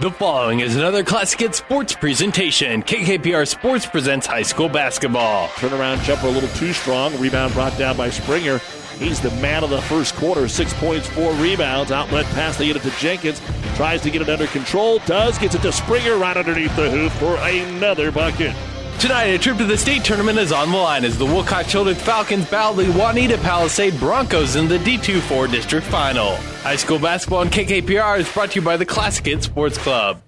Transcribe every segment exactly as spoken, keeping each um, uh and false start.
The following is another Classic Hit Sports presentation. K K P R Sports presents high school basketball. Turnaround jumper a little too strong. Rebound brought down by Springer. He's the man of the first quarter. Six points, four rebounds. Outlet pass. They get it to Jenkins. Tries to get it under control. Does. Gets it to Springer right underneath the hoop for another bucket. Tonight, a trip to the state tournament is on the line as the Wilcox-Hildreth Falcons battle the Wauneta-Palisade Broncos in the D two four district final. High school basketball on K K P R is brought to you by the Classic Hit Sports Club.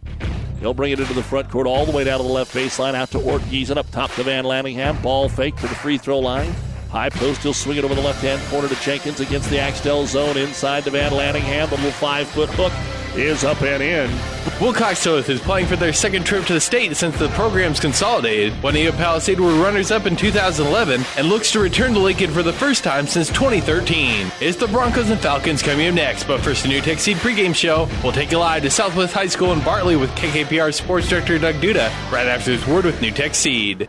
He'll bring it into the front court all the way down to the left baseline, out to Ortgiesen, up top to Van Lanningham. Ball fake to the free throw line. High post, he'll swing it over the left-hand corner to Jenkins against the Axtell zone. Inside to Van Lanningham, the little five-foot hook is up and in. Wilcox-Hildreth is playing for their second trip to the state since the program's consolidated. Wauneta-Palisade were runners-up in two thousand eleven and looks to return to Lincoln for the first time since twenty thirteen. It's the Broncos and Falcons coming up next, but first the NewTech Seed pregame show. We'll take you live to Southwest High School in Bartley with K K P R Sports Director Doug Duda right after this word with NewTech Seed.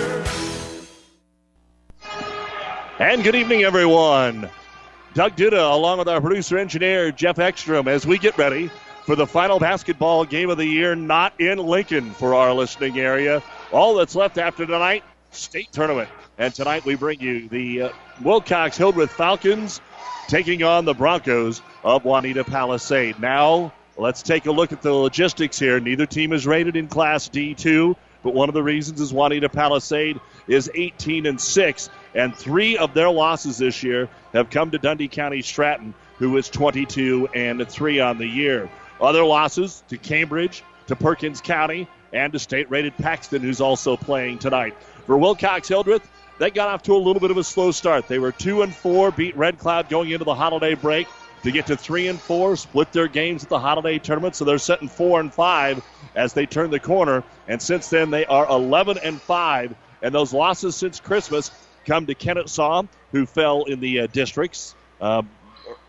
And good evening, everyone. Doug Duda, along with our producer-engineer, Jeff Ekstrom, as we get ready for the final basketball game of the year, not in Lincoln for our listening area. All that's left after tonight, state tournament. And tonight we bring you the uh, Wilcox-Hildreth Falcons taking on the Broncos of Wauneta-Palisade. Now let's take a look at the logistics here. Neither team is rated in Class D two, but one of the reasons is Wauneta-Palisade is eighteen and six. And three of their losses this year have come to Dundee County Stratton, who is twenty-two and three on the year. Other losses to Cambridge, to Perkins County, and to state-rated Paxton, who's also playing tonight. For Wilcox-Hildreth, they got off to a little bit of a slow start. They were two and four, beat Red Cloud going into the holiday break to get to three and four, split their games at the holiday tournament, so they're sitting four and five as they turn the corner. And since then, they are eleven and five, and those losses since Christmas come to Kennesaw, who fell in the uh, districts, uh,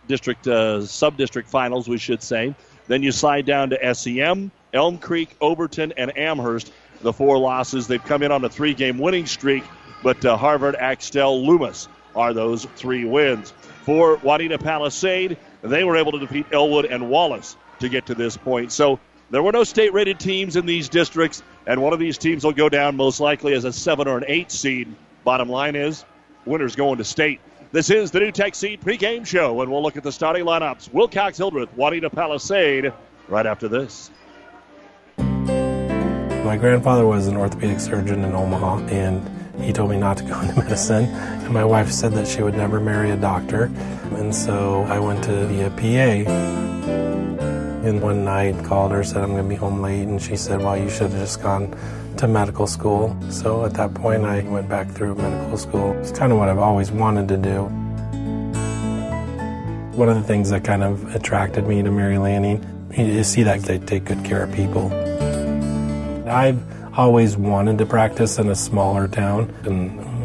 district uh, sub-district finals, we should say. Then you slide down to S E M, Elm Creek, Overton, and Amherst. The four losses, they've come in on a three-game winning streak, but uh, Harvard, Axtell, Loomis are those three wins. For Wauneta-Palisade, they were able to defeat Elwood and Wallace to get to this point. So there were no state-rated teams in these districts, and one of these teams will go down most likely as a seven or an eight seed. Bottom line is, winners going to state. This is the NewTech Seed pregame show, and we'll look at the starting lineups. Wilcox-Hildreth, Wauneta-Palisade, right after this. My grandfather was an orthopedic surgeon in Omaha, and he told me not to go into medicine. And my wife said that she would never marry a doctor, and so I went to be a P A. And one night called her, said I'm going to be home late, and she said, well, you should have just gone to medical school. So at that point, I went back through medical school. It's kind of what I've always wanted to do. One of the things that kind of attracted me to Mary Lanning is see that they take good care of people. I've always wanted to practice in a smaller town, and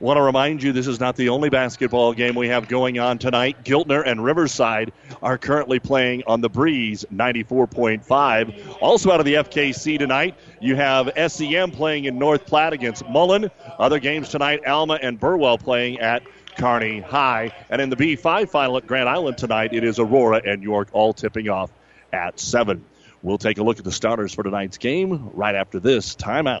Want to remind you, this is not the only basketball game we have going on tonight. Giltner and Riverside are currently playing on the Breeze ninety-four point five. Also out of the F K C tonight, you have S E M playing in North Platte against Mullen. Other games tonight, Alma and Burwell playing at Kearney High. And in the B five final at Grand Island tonight, it is Aurora and York all tipping off at seven. We'll take a look at the starters for tonight's game right after this timeout.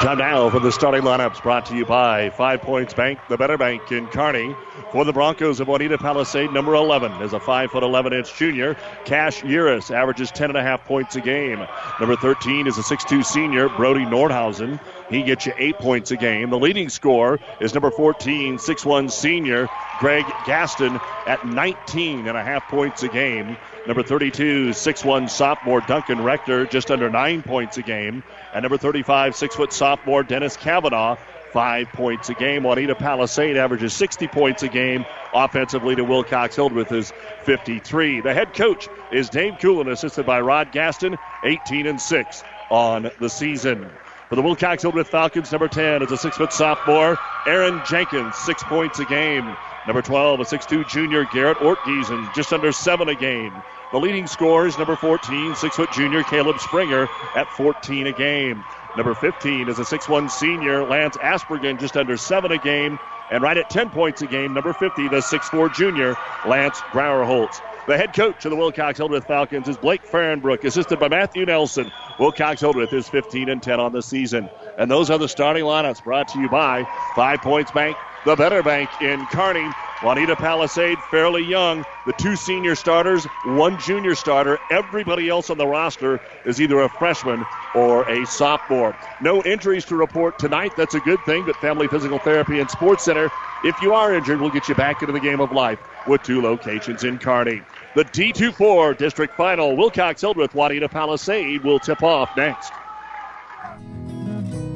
Time now for the starting lineups brought to you by Five Points Bank, the better bank in Kearney. For the Broncos of Wauneta-Palisade, number eleven is a five foot eleven inch junior. Cash Yeris averages ten point five points a game. Number thirteen is a six foot two senior, Brody Nordhausen. He gets you eight points a game. The leading scorer is number fourteen, six foot one senior, Greg Gaston at nineteen point five points a game. Number thirty-two, six foot one sophomore, Duncan Rector, just under nine points a game. And number thirty-five, six foot sophomore, Dennis Cavanaugh, five points a game. Wauneta-Palisade averages sixty points a game. Offensively to Wilcox-Hildreth is fifty-three. The head coach is Dave Coolin, assisted by Rod Gaston, eighteen and six on the season. For the Wilcox-Hildreth Falcons, number ten is a six foot sophomore, Aaron Jenkins, six points a game. Number twelve, a six foot two junior, Garrett Ortgiesen, just under seven a game. The leading scorer is number fourteen, six foot junior, Caleb Springer at fourteen a game. Number fifteen is a six foot one senior, Lance Aspergren, just under seven a game. And right at ten points a game, number fifty, the six foot four junior, Lance Grauerholtz. The head coach of the Wilcox-Hildreth Falcons is Blake Farenbrook, assisted by Matthew Nelson. Wilcox-Hildreth is fifteen and ten on the season. And those are the starting lineups brought to you by Five Points Bank, the better bank in Kearney. Wauneta-Palisade, fairly young. The two senior starters, one junior starter. Everybody else on the roster is either a freshman or a sophomore. No injuries to report tonight. That's a good thing, but Family Physical Therapy and Sports Center, if you are injured, we'll get you back into the game of life with two locations in Kearney. The D twenty-four district final, Wilcox-Hildreth, Wauneta-Palisade will tip off next.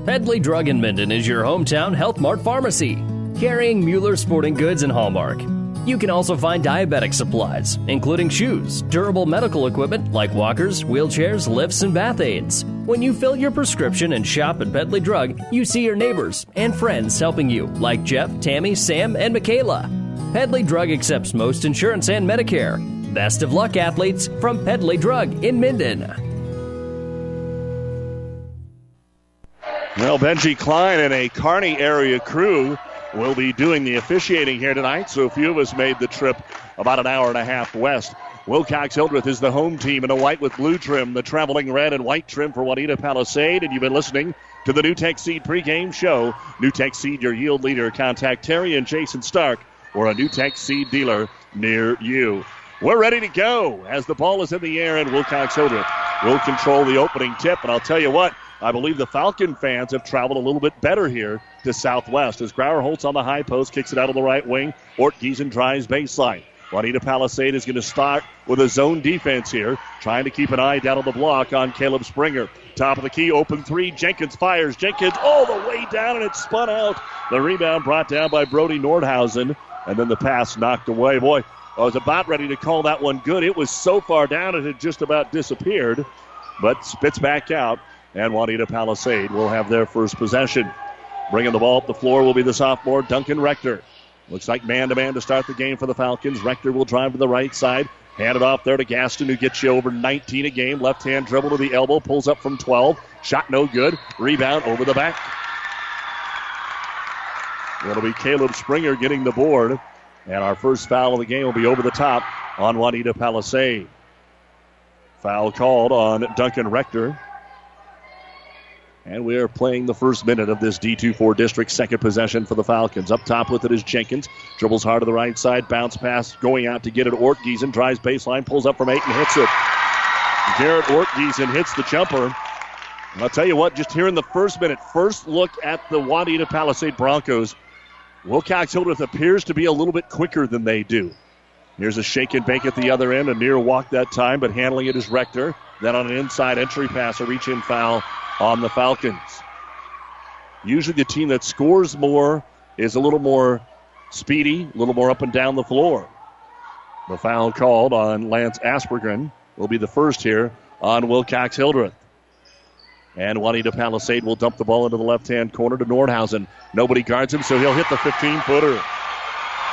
Pedley Drug in Minden is your hometown Health Mart pharmacy, carrying Mueller Sporting Goods and Hallmark. You can also find diabetic supplies, including shoes, durable medical equipment like walkers, wheelchairs, lifts, and bath aids. When you fill your prescription and shop at Pedley Drug, you see your neighbors and friends helping you, like Jeff, Tammy, Sam, and Michaela. Pedley Drug accepts most insurance and Medicare. Best of luck, athletes, from Pedley Drug in Minden. Well, Benji Klein and a Kearney area crew will be doing the officiating here tonight, so a few of us made the trip about an hour and a half west. Wilcox-Hildreth is the home team in a white with blue trim, the traveling red and white trim for Wauneta-Palisade, and you've been listening to the NewTech Seed pregame show. NewTech Seed, your yield leader. Contact Terry and Jason Stark or a NewTech Seed dealer near you. We're ready to go as the ball is in the air, and Wilcox-Hildreth will control the opening tip, and I'll tell you what, I believe the Falcon fans have traveled a little bit better here to Southwest as Grauerholtz on the high post kicks it out of the right wing. Ortgiesen drives baseline. Wauneta-Palisade is going to start with a zone defense here, trying to keep an eye down on the block on Caleb Springer. Top of the key, open three. Jenkins fires. Jenkins all the way down, and it's spun out. The rebound brought down by Brody Nordhausen, and then the pass knocked away. Boy, I was about ready to call that one good. It was so far down, it had just about disappeared, but spits back out. And Wauneta-Palisade will have their first possession. Bringing the ball up the floor will be the sophomore, Duncan Rector. Looks like man-to-man to start the game for the Falcons. Rector will drive to the right side. Hand it off there to Gaston, who gets you over nineteen a game. Left-hand dribble to the elbow. Pulls up from twelve. Shot no good. Rebound over the back. It'll be Caleb Springer getting the board. And our first foul of the game will be over the top on Wauneta-Palisade. Foul called on Duncan Rector. And we are playing the first minute of this D two four district. Second possession for the Falcons. Up top with it is Jenkins. Dribbles hard to the right side. Bounce pass going out to get it. Ortgiesen drives baseline. Pulls up from eight and hits it. Garrett Ortgiesen hits the jumper. And I'll tell you what, just here in the first minute, first look at the Wauneta-Palisade Broncos. Wilcox-Hildreth appears to be a little bit quicker than they do. Here's a shake and bake at the other end. A near walk that time, but handling it is Rector. Then on an inside entry pass, a reach-in foul on the Falcons. Usually the team that scores more is a little more speedy, a little more up and down the floor. The foul called on Lance Aspergren will be the first here on Wilcox-Hildreth. And Wauneta-Palisade will dump the ball into the left-hand corner to Nordhausen. Nobody guards him, so he'll hit the fifteen-footer.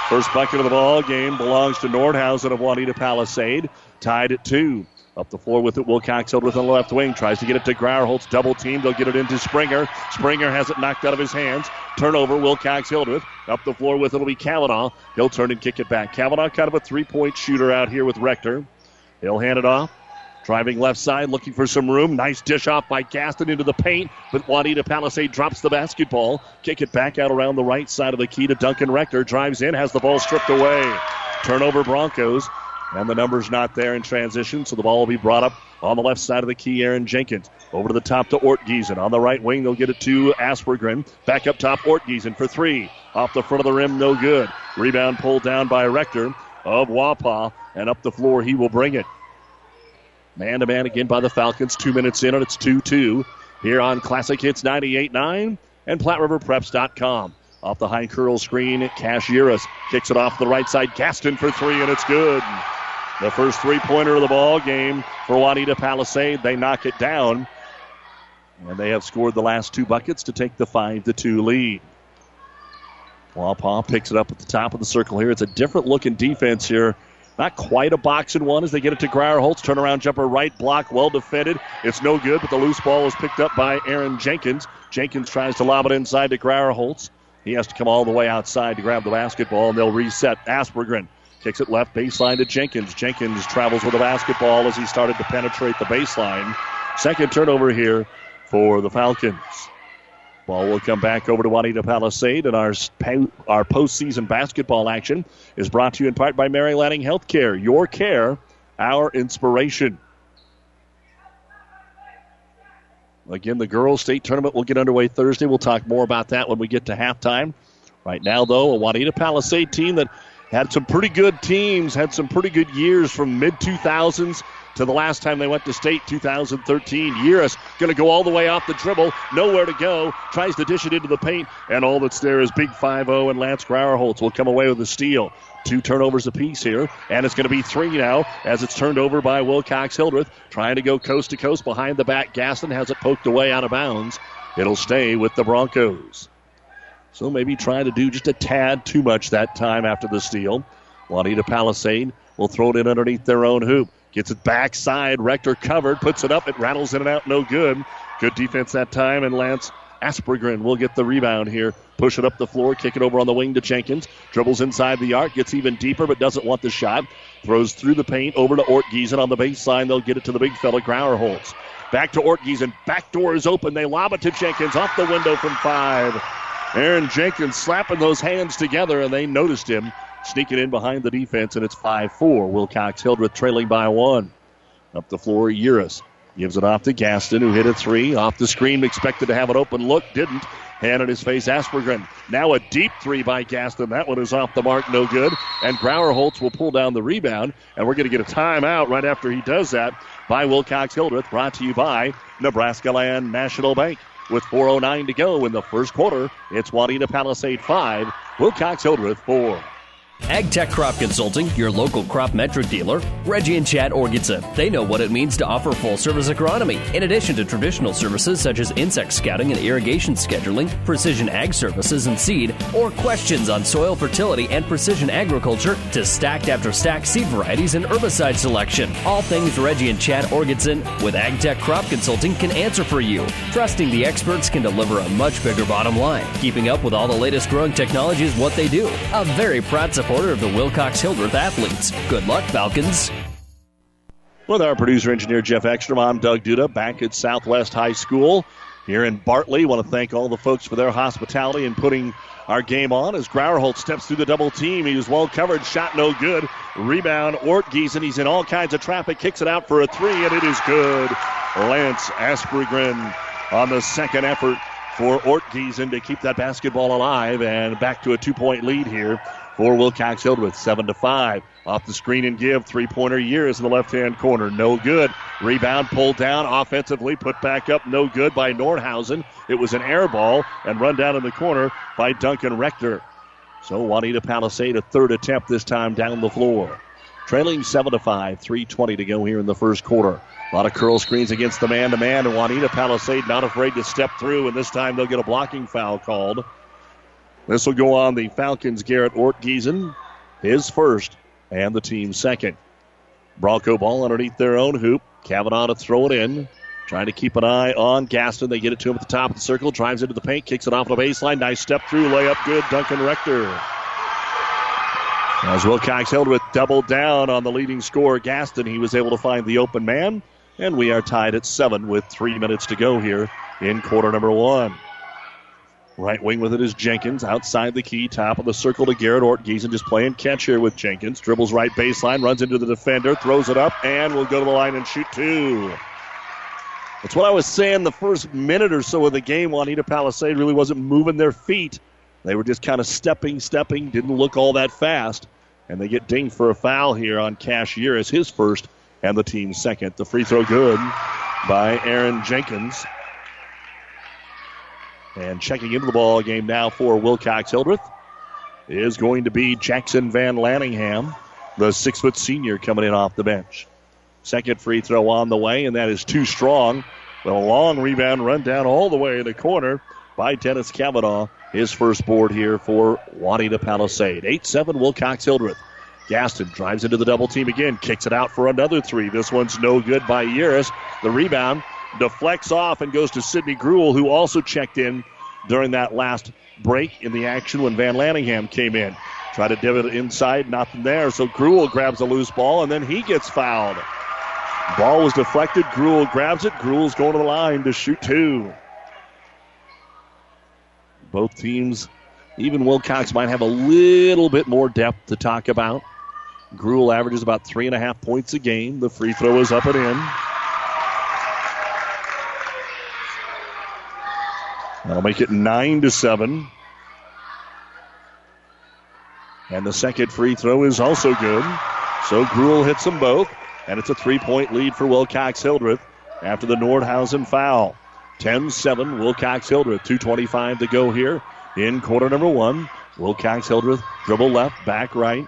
First bucket of the ball game belongs to Nordhausen of Wauneta-Palisade, tied at two. Up the floor with it, Wilcox-Hildreth on the left wing. Tries to get it to Grauerholtz. Double team. They'll get it into Springer. Springer has it knocked out of his hands. Turnover, Wilcox-Hildreth. Up the floor with it will be Cavanaugh. He'll turn and kick it back. Cavanaugh, kind of a three-point shooter out here with Rector. He'll hand it off. Driving left side, looking for some room. Nice dish off by Gaston into the paint. But Wauneta-Palisade drops the basketball. Kick it back out around the right side of the key to Duncan Rector. Drives in, has the ball stripped away. Turnover, Broncos. And the number's not there in transition, so the ball will be brought up on the left side of the key, Aaron Jenkins. Over to the top to Ortgiesen. On the right wing, they'll get it to Aspergren. Back up top, Ortgiesen for three. Off the front of the rim, no good. Rebound pulled down by Rector of Waupaw, and up the floor he will bring it. Man-to-man again by the Falcons. Two minutes in, and it's two two here on Classic Hits ninety-eight point nine and Platte River Preps dot com. Off the high curl screen, Cash Yeris kicks it off the right side. Gaston for three, and it's good. The first three-pointer of the ball game for Wauneta-Palisade. They knock it down, and they have scored the last two buckets to take the five to two lead. Waupaw picks it up at the top of the circle here. It's a different-looking defense here. Not quite a box and one as they get it to Grauerholtz. Turnaround jumper right block, well defended. It's no good, but the loose ball is picked up by Aaron Jenkins. Jenkins tries to lob it inside to Grauerholtz. He has to come all the way outside to grab the basketball, and they'll reset. Aspergren kicks it left baseline to Jenkins. Jenkins travels with the basketball as he started to penetrate the baseline. Second turnover here for the Falcons. Ball will come back over to Wauneta-Palisade, and our, our postseason basketball action is brought to you in part by Mary Lanning Healthcare. Your care, our inspiration. Again, the girls' state tournament will get underway Thursday. We'll talk more about that when we get to halftime. Right now, though, a Wauneta-Palisade team that had some pretty good teams, had some pretty good years from mid two thousands to the last time they went to state, two thousand thirteen. Yeris going to go all the way off the dribble, nowhere to go, tries to dish it into the paint, and all that's there is Big five oh, and Lance Grauerholtz will come away with a steal. Two turnovers apiece here, and it's going to be three now as it's turned over by Wilcox-Hildreth, trying to go coast to coast behind the back. Gaston has it poked away out of bounds. It'll stay with the Broncos. So maybe trying to do just a tad too much that time after the steal. Wauneta-Palisade will throw it in underneath their own hoop. Gets it backside. Rector covered. Puts it up. It rattles in and out. No good. Good defense that time. And Lance Aspergren will get the rebound here. Push it up the floor. Kick it over on the wing to Jenkins. Dribbles inside the arc. Gets even deeper but doesn't want the shot. Throws through the paint. Over to Ortgiesen on the baseline. They'll get it to the big fella, Grauerholtz. Back to Ortgiesen. Back door is open. They lob it to Jenkins. Off the window from five. Aaron Jenkins slapping those hands together, and they noticed him sneaking in behind the defense, and it's five four. Wilcox-Hildreth trailing by one. Up the floor, Yeris gives it off to Gaston, who hit a three. Off the screen, expected to have an open look, didn't. Hand in his face, Aspergren. Now a deep three by Gaston. That one is off the mark, no good. And Grauerholtz will pull down the rebound, and we're going to get a timeout right after he does that by Wilcox-Hildreth, brought to you by Nebraska Land National Bank. With four oh nine to go in the first quarter, it's Wauneta-Palisade five, Wilcox-Hildreth four. AgTech Crop Consulting, your local crop metric dealer, Reggie and Chad Ortgiesen. They know what it means to offer full-service agronomy. In addition to traditional services such as insect scouting and irrigation scheduling, precision ag services and seed, or questions on soil fertility and precision agriculture, to stacked after stacked seed varieties and herbicide selection. All things Reggie and Chad Ortgiesen with AgTech Crop Consulting can answer for you. Trusting the experts can deliver a much bigger bottom line. Keeping up with all the latest growing technology is what they do. A very proud support of the Wilcox-Hildreth athletes. Good luck, Falcons. With our producer engineer Jeff Ekstrom, I'm Doug Duda back at Southwest High School. here in Bartley. Want to thank all the folks for their hospitality and putting our game on as Grauerholtz steps through the double team. He was well covered. Shot no good. Rebound Ortgiesen. He's in all kinds of traffic. Kicks it out for a three, and it is good. Lance Aspergren on the second effort for Ortgiesen to keep that basketball alive. And back to a two-point lead here for Wilcox-Hildreth, seven to five. Off the screen and give. Three-pointer Yeris in the left-hand corner. No good. Rebound pulled down offensively. Put back up. No good by Nordhausen. It was an air ball and run down in the corner by Duncan Rector. So Wauneta-Palisade, a third attempt this time down the floor. Trailing seven to five, three twenty to go here in the first quarter. A lot of curl screens against the man-to-man, and Wauneta-Palisade not afraid to step through, and this time they'll get a blocking foul called. This will go on the Falcons' Garrett Ortgiesen, his first, and the team's second. Bronco ball underneath their own hoop. Cavanaugh to throw it in. Trying to keep an eye on Gaston. They get it to him at the top of the circle. Drives into the paint. Kicks it off the baseline. Nice step through. Layup good. Duncan Rector. As Wilcox-Hildreth doubled down on the leading scorer, Gaston. He was able to find the open man. And we are tied at seven with three minutes to go here in quarter number one. Right wing with it is Jenkins. Outside the key, top of the circle to Garrett Ortgiesen. Just playing catch here with Jenkins. Dribbles right baseline, runs into the defender, throws it up, and will go to the line and shoot two. That's what I was saying the first minute or so of the game. Wauneta-Palisade really wasn't moving their feet. They were just kind of stepping, stepping, didn't look all that fast. And they get dinged for a foul here on Cash Yeris, his first, and the team's second. The free throw good by Aaron Jenkins. And checking into the ball game now for Wilcox-Hildreth is going to be Jackson Van Lanningham, the six-foot senior coming in off the bench. Second free throw on the way, and that is too strong. With a long rebound run down all the way in the corner by Dennis Cavanaugh, his first board here for Wauneta-Palisade. eight seven Wilcox-Hildreth. Gaston drives into the double team again, kicks it out for another three. This one's no good by Yeris. The rebound deflects off and goes to Sidney Gruel, who also checked in during that last break in the action when Van Lanningham came in. Tried to dip it inside, nothing there, so Gruel grabs a loose ball, and then he gets fouled. Ball was deflected, Gruel grabs it, Gruel's going to the line to shoot two. Both teams, even Wilcox might have a little bit more depth to talk about. Gruel averages about three and a half points a game. The free throw is up and in. That'll make it nine to seven. And the second free throw is also good. So Gruel hits them both. And it's a three-point lead for Wilcox-Hildreth after the Nordhausen foul. ten seven Wilcox-Hildreth. two twenty-five to go here in quarter number one. Wilcox-Hildreth dribble left, back right.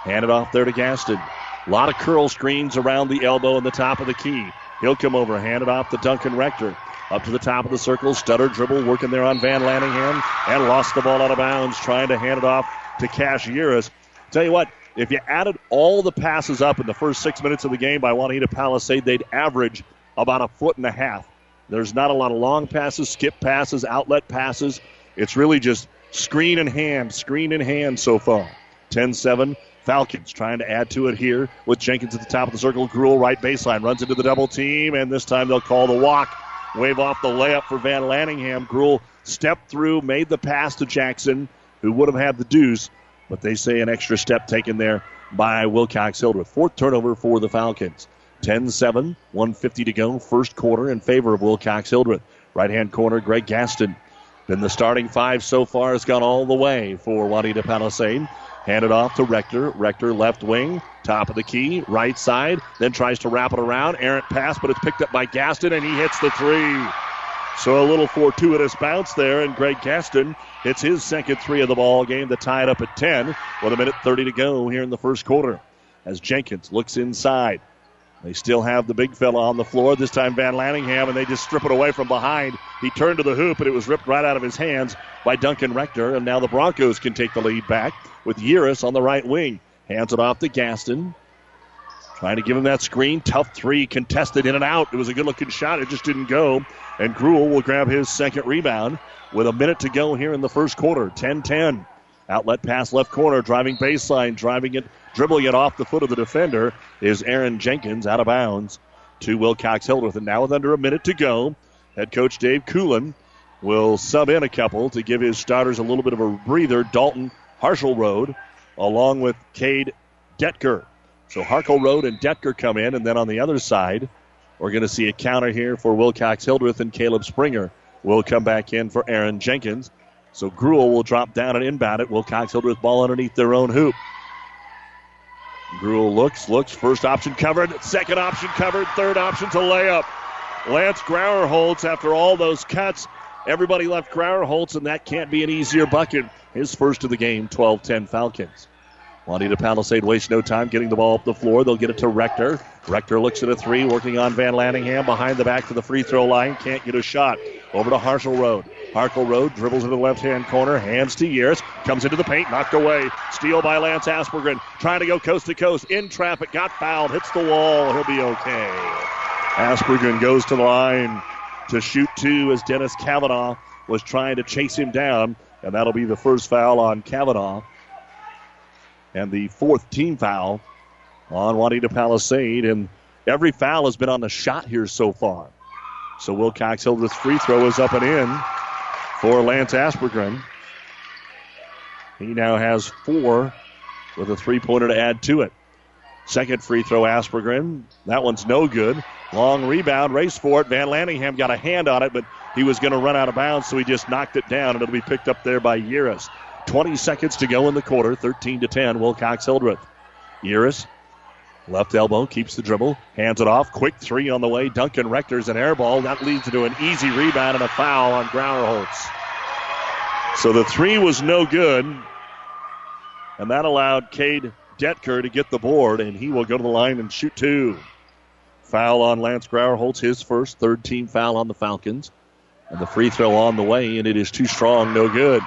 Hand it off there to Gaston. A lot of curl screens around the elbow and the top of the key. He'll come over, hand it off to Duncan Rector. Up to the top of the circle, stutter dribble, working there on Van Lanningham, and lost the ball out of bounds, trying to hand it off to Cash Yeris. Tell you what, if you added all the passes up in the first six minutes of the game by Wauneta-Palisade, they'd average about a foot and a half. There's not a lot of long passes, skip passes, outlet passes. It's really just screen and hand, screen and hand so far. ten seven. Falcons trying to add to it here with Jenkins at the top of the circle. Gruel right baseline, runs into the double team, and this time they'll call the walk. Wave off the layup for Van Lanningham. Gruel stepped through, made the pass to Jackson, who would have had the deuce, but they say an extra step taken there by Wilcox-Hildreth. Fourth turnover for the Falcons. ten seven, one fifty to go, first quarter in favor of Wilcox-Hildreth. Right-hand corner, Greg Gaston. Been the starting five so far, has gone all the way for Wauneta-Palisade. Hand it off to Rector. Rector left wing, top of the key, right side, then tries to wrap it around. Errant pass, but it's picked up by Gaston, and he hits the three. So a little fortuitous bounce there, and Greg Gaston hits his second three of the ball game to tie it up at ten with a minute thirty to go here in the first quarter. As Jenkins looks inside. They still have the big fella on the floor, this time Van Lanningham, and they just strip it away from behind. He turned to the hoop, and it was ripped right out of his hands by Duncan Rector, and now the Broncos can take the lead back with Yeris on the right wing. Hands it off to Gaston. Trying to give him that screen. Tough three, contested in and out. It was a good-looking shot. It just didn't go. And Gruel will grab his second rebound with a minute to go here in the first quarter. ten ten. Outlet pass left corner, driving baseline, driving it, dribbling it off the foot of the defender is Aaron Jenkins out of bounds to Wilcox-Hildreth. And now with under a minute to go, Head coach Dave Kuhlin will sub in a couple to give his starters a little bit of a breather. Dalton Harschelrode along with Cade Detker. So Harschelrode and Detker come in, and then on the other side, we're going to see a counter here for Wilcox-Hildreth, and Caleb Springer will come back in for Aaron Jenkins. So Gruel will drop down and inbound it. Wilcox-Hildreth ball underneath their own hoop. Gruel looks, looks. First option covered. Second option covered. Third option to layup. Lance Grauerholtz, after all those cuts, everybody left Grauerholtz, and that can't be an easier bucket. His first of the game, twelve ten Falcons. Wauneta-Palisade wastes no time getting the ball up the floor. They'll get it to Rector. Rector looks at a three, working on Van Lanningham behind the back to the free throw line. Can't get a shot. Over to Harschelrode. Harschelrode dribbles into the left-hand corner, hands to Yeris, comes into the paint, knocked away. Steal by Lance Aspergren. Trying to go coast-to-coast, in traffic, got fouled, hits the wall. He'll be okay. Aspergren goes to the line to shoot two as Dennis Cavanaugh was trying to chase him down, and that'll be the first foul on Cavanaugh. And the fourth team foul on Wauneta-Palisade. And every foul has been on the shot here so far. So Wilcox-Hildreth's free throw is up and in for Lance Aspergren. He now has four with a three-pointer to add to it. Second free throw, Aspergren. That one's no good. Long rebound, race for it. Van Lanningham got a hand on it, but he was going to run out of bounds, so he just knocked it down, and it'll be picked up there by Yeris. twenty seconds to go in the quarter, thirteen to ten, Wilcox-Hildreth. Yeris, left elbow, keeps the dribble, hands it off, quick three on the way. Duncan Rector's an air ball. That leads to an easy rebound and a foul on Grauerholtz. So the three was no good, and that allowed Cade Detker to get the board, and he will go to the line and shoot two. Foul on Lance Grauerholtz, his first, third team foul on the Falcons. And the free throw on the way, and it is too strong, no good.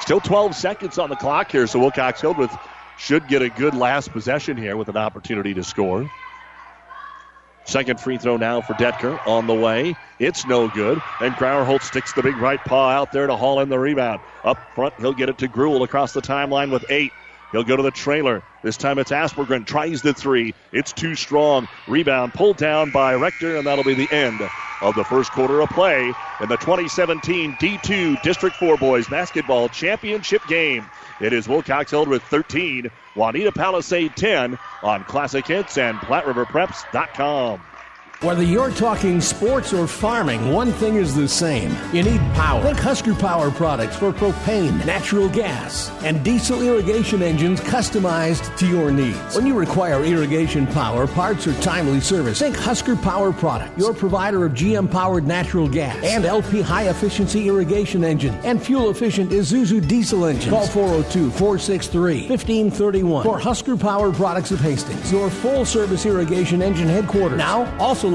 Still twelve seconds on the clock here, so Wilcox-Hildreth should get a good last possession here with an opportunity to score. Second free throw now for Detker on the way. It's no good, and Grauerholtz sticks the big right paw out there to haul in the rebound. Up front, he'll get it to Gruel across the timeline with eight. He'll go to the trailer. This time it's Aspergren. Tries the three. It's too strong. Rebound pulled down by Rector, and that'll be the end of the first quarter of play in the twenty seventeen D two District four Boys Basketball Championship game. It is Wilcox-Hildreth thirteen, Wauneta-Palisade ten on Classic Hits and Platte River Preps dot com. Whether you're talking sports or farming, one thing is the same. You need power. Think Husker Power Products for propane, natural gas, and diesel irrigation engines customized to your needs. When you require irrigation power, parts, or timely service, think Husker Power Products, your provider of G M-powered natural gas and L P high-efficiency irrigation engines and fuel-efficient Isuzu diesel engines. Call four oh two, four six three, one five three one for Husker Power Products of Hastings, your full-service irrigation engine headquarters. Now, also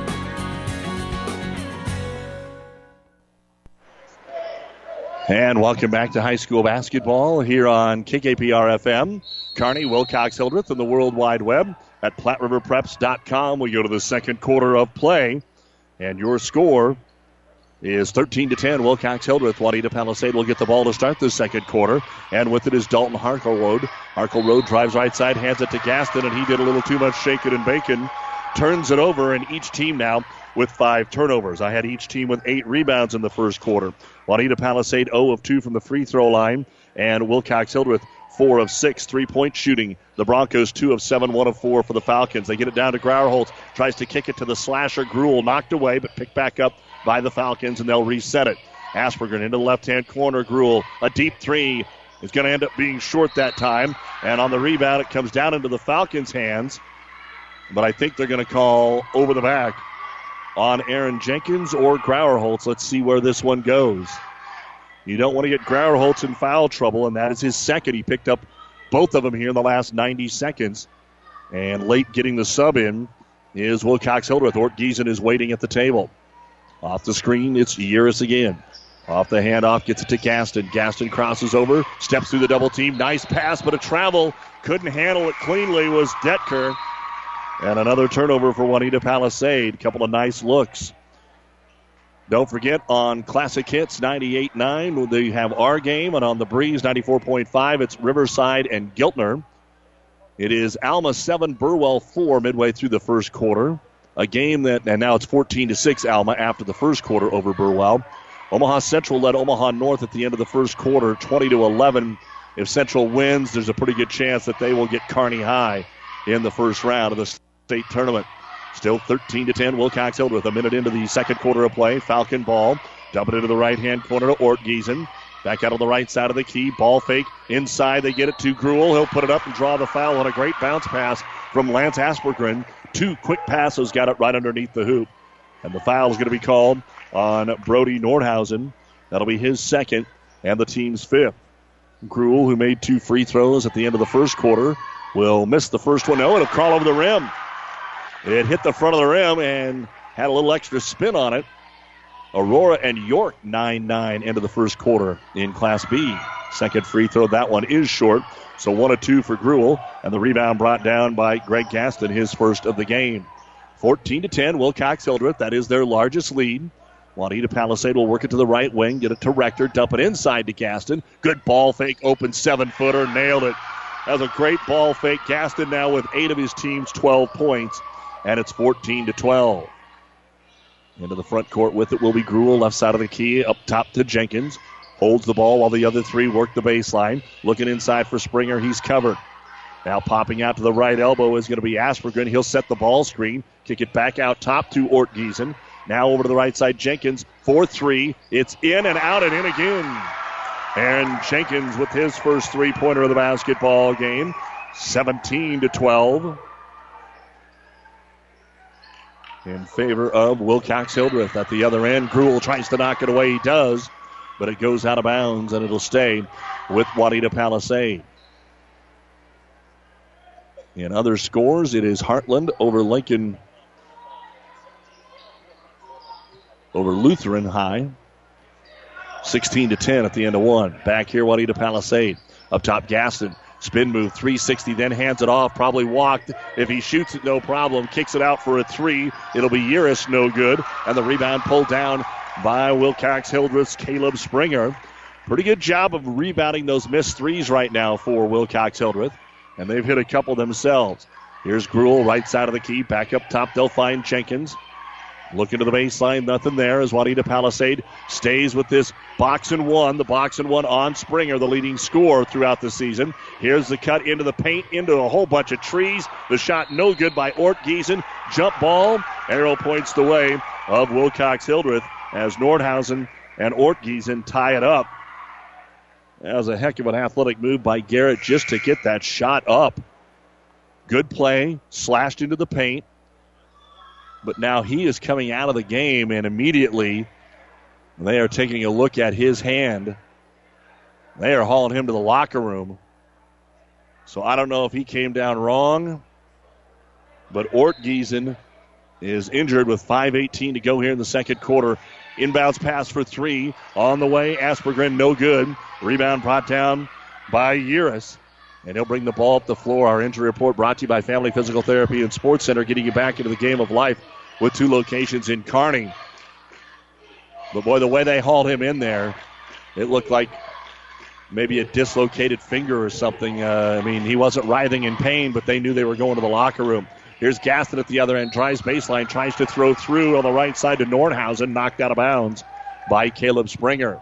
And welcome back to high school basketball here on K K P R F M. Kearney, Wilcox-Hildreth, and the World Wide Web at Platte River Preps dot com. We go to the second quarter of play, and your score is thirteen to ten. Wilcox-Hildreth. Wauneta-Palisade will get the ball to start the second quarter, and with it is Dalton Harschelrode. Harschelrode drives right side, hands it to Gaston, and he did a little too much shaking and bacon. Turns it over, and each team now with five turnovers. I had each team with eight rebounds in the first quarter. Wauneta-Palisade oh of two from the free throw line, and Wilcox-Hildreth four of six, three-point shooting. The Broncos two of seven, one of four for the Falcons. They get it down to Grauerholtz, tries to kick it to the slasher. Gruel knocked away, but picked back up by the Falcons, and they'll reset it. Aspergren into the left-hand corner. Gruel, a deep three. It's going to end up being short that time, and on the rebound, it comes down into the Falcons' hands, but I think they're going to call over the back on Aaron Jenkins or Grauerholtz. Let's see where this one goes. You don't want to get Grauerholtz in foul trouble, and that is his second. He picked up both of them here in the last ninety seconds. And late getting the sub in is Wilcox-Hildreth. Ortgiesen is waiting at the table. Off the screen, it's Yeris again. Off the handoff, gets it to Gaston. Gaston crosses over, steps through the double team. Nice pass, but a travel. Couldn't handle it cleanly was Detker. And another turnover for Wauneta-Palisade. Couple of nice looks. Don't forget, on Classic Hits ninety-eight point nine, they have our game. And on the Breeze ninety-four point five, it's Riverside and Giltner. It is Alma seven, Burwell four midway through the first quarter. A game that, and now it's fourteen to six Alma after the first quarter over Burwell. Omaha Central led Omaha North at the end of the first quarter, twenty to eleven. If Central wins, there's a pretty good chance that they will get Kearney High in the first round of the state tournament. Still thirteen to ten, Wilcox-Hildreth, a minute into the second quarter of play. Falcon ball, dump it into the right-hand corner to Ortgiesen. Back out on the right side of the key, ball fake. Inside, they get it to Gruel. He'll put it up and draw the foul on a great bounce pass from Lance Aspergren. Two quick passes got it right underneath the hoop. And the foul is going to be called on Brody Nordhausen. That'll be his second and the team's fifth. Gruel, who made two free throws at the end of the first quarter, will miss the first one. Oh, it'll crawl over the rim. It hit the front of the rim and had a little extra spin on it. Aurora and York nine nine into the first quarter in Class B. Second free throw, that one is short. So one of two for Gruel, and the rebound brought down by Greg Gaston, his first of the game. fourteen to ten, Wilcox-Hildreth, that is their largest lead. Wauneta-Palisade will work it to the right wing, get it to Rector, dump it inside to Gaston. Good ball fake, open seven-footer, nailed it. That was a great ball fake. Gaston now with eight of his team's twelve points, and it's fourteen to twelve. Into the front court with it will be Gruel, left side of the key, up top to Jenkins. Holds the ball while the other three work the baseline. Looking inside for Springer, he's covered. Now popping out to the right elbow is going to be Aspergren. He'll set the ball screen, kick it back out top to Ortgiesen. Now over to the right side, Jenkins, four three. It's in and out and in again. And Jenkins with his first three-pointer of the basketball game, seventeen to twelve. In favor of Wilcox-Hildreth at the other end. Gruel tries to knock it away. He does, but it goes out of bounds, and it'll stay with Wauneta-Palisade. In other scores, it is Heartland over Lincoln, over Lutheran High, sixteen to ten at the end of one. Back here, Wauneta-Palisade. Up top, Gaston. Spin move, three sixty, then hands it off, probably walked. If he shoots it, no problem. Kicks it out for a three. It'll be Yeris, no good. And the rebound pulled down by Wilcox-Hildreth's Caleb Springer. Pretty good job of rebounding those missed threes right now for Wilcox-Hildreth. And they've hit a couple themselves. Here's Gruel, right side of the key. Back up top, they'll find Jenkins. Looking to the baseline, nothing there as Wauneta-Palisade stays with this box and one. The box and one on Springer, the leading scorer throughout the season. Here's the cut into the paint, into a whole bunch of trees. The shot no good by Ortgiesen. Jump ball, arrow points the way of Wilcox-Hildreth as Nordhausen and Ortgiesen tie it up. That was a heck of an athletic move by Garrett just to get that shot up. Good play, slashed into the paint. But now he is coming out of the game, and immediately they are taking a look at his hand. They are hauling him to the locker room. So I don't know if he came down wrong, but Ortgiesen is injured with five eighteen to go here in the second quarter. Inbounds pass for three. On the way, Aspergren, no good. Rebound brought down by Yeris. And he'll bring the ball up the floor. Our injury report brought to you by Family Physical Therapy and Sports Center, getting you back into the game of life with two locations in Kearney. But, boy, the way they hauled him in there, it looked like maybe a dislocated finger or something. Uh, I mean, he wasn't writhing in pain, but they knew they were going to the locker room. Here's Gaston at the other end, drives baseline, tries to throw through on the right side to Nordhausen, knocked out of bounds by Caleb Springer.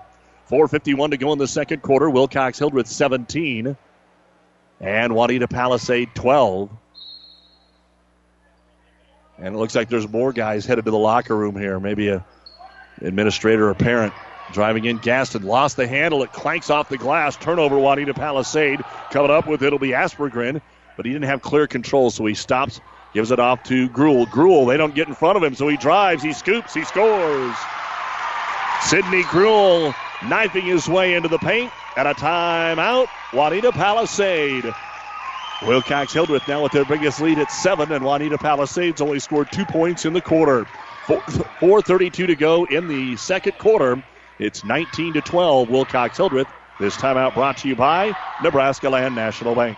four fifty-one to go in the second quarter. Wilcox-Hildreth seventeen. And Wauneta-Palisade twelve. And it looks like there's more guys headed to the locker room here. Maybe an administrator or parent driving in. Gaston lost the handle. It clanks off the glass. Turnover, Wauneta-Palisade. Coming up with it will be Aspergren. But he didn't have clear control, so he stops, gives it off to Gruel. Gruel, they don't get in front of him, so he drives, he scoops, he scores. Sidney Gruel knifing his way into the paint. And a timeout, Wauneta-Palisade. Wilcox-Hildreth now with their biggest lead at seven, and Wauneta-Palisade's only scored two points in the quarter. four thirty-two to go in the second quarter. It's nineteen to twelve, Wilcox-Hildreth. This timeout brought to you by Nebraska Land National Bank.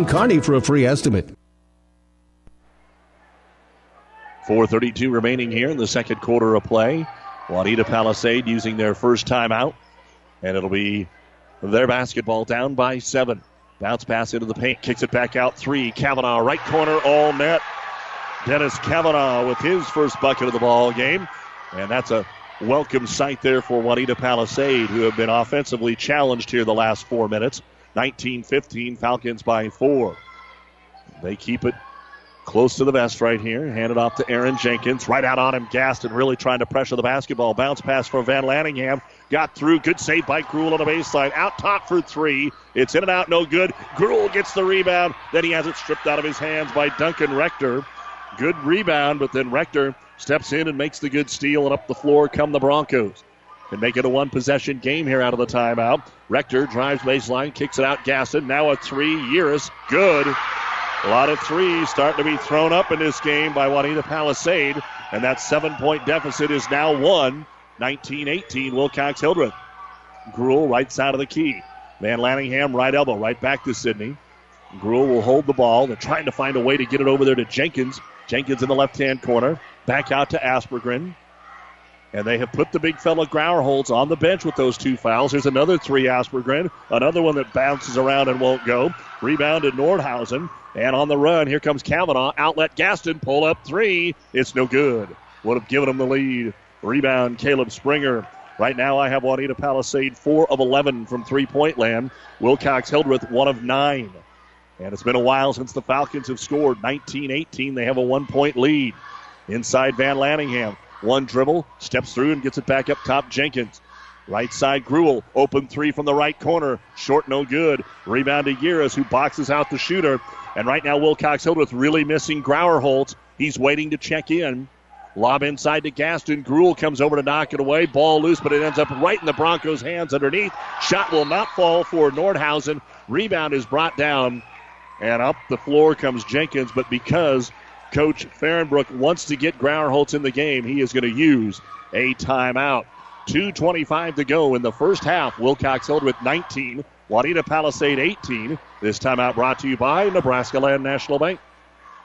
Kearney for a free estimate. four thirty-two remaining here in the second quarter of play. Wauneta-Palisade using their first timeout, and it'll be their basketball down by seven. Bounce pass into the paint, kicks it back out. Three, Cavanaugh, right corner, all net. Dennis Cavanaugh with his first bucket of the ball game, and that's a welcome sight there for Wauneta-Palisade, who have been offensively challenged here the last four minutes. nineteen fifteen, Falcons by four. They keep it close to the vest right here. Hand it off to Aaron Jenkins. Right out on him, Gaston really trying to pressure the basketball. Bounce pass for Van Lanningham. Got through. Good save by Gruel on the baseline. Out top for three. It's in and out, no good. Gruel gets the rebound. Then he has it stripped out of his hands by Duncan Rector. Good rebound, but then Rector steps in and makes the good steal, and up the floor come the Broncos. And make it a one-possession game here out of the timeout. Rector drives baseline, kicks it out, Gaston. Now a three, Yeris, good. A lot of threes starting to be thrown up in this game by Wauneta-Palisade. And that seven-point deficit is now one. nineteen eighteen, Wilcox-Hildreth. Gruel right side of the key. Van Lanningham, right elbow, right back to Sidney. Gruel will hold the ball. They're trying to find a way to get it over there to Jenkins. Jenkins in the left-hand corner. Back out to Aspergren. And they have put the big fella Grauerholtz on the bench with those two fouls. Here's another three, Aspergren. Another one that bounces around and won't go. Rebound to Nordhausen. And on the run, here comes Cavanaugh. Outlet Gaston, pull up three. It's no good. Would have given him the lead. Rebound, Caleb Springer. Right now I have Wauneta-Palisade four of eleven from three-point land. Wilcox-Hildreth one of nine. And it's been a while since the Falcons have scored. nineteen eighteen, they have a one-point lead. Inside Van Lanningham. One dribble, steps through and gets it back up top, Jenkins. Right side, Gruel, open three from the right corner. Short, no good. Rebound to Yeris, who boxes out the shooter. And right now, Wilcox-Hildreth really missing Grauerholtz. He's waiting to check in. Lob inside to Gaston. Gruel comes over to knock it away. Ball loose, but it ends up right in the Broncos' hands underneath. Shot will not fall for Nordhausen. Rebound is brought down. And up the floor comes Jenkins, but because Coach Farenbrook wants to get Grauerholtz in the game, he is going to use a timeout. two twenty-five to go in the first half. Wilcox-Hildreth nineteen, Wauneta-Palisade eighteen. This timeout brought to you by Nebraska Land National Bank.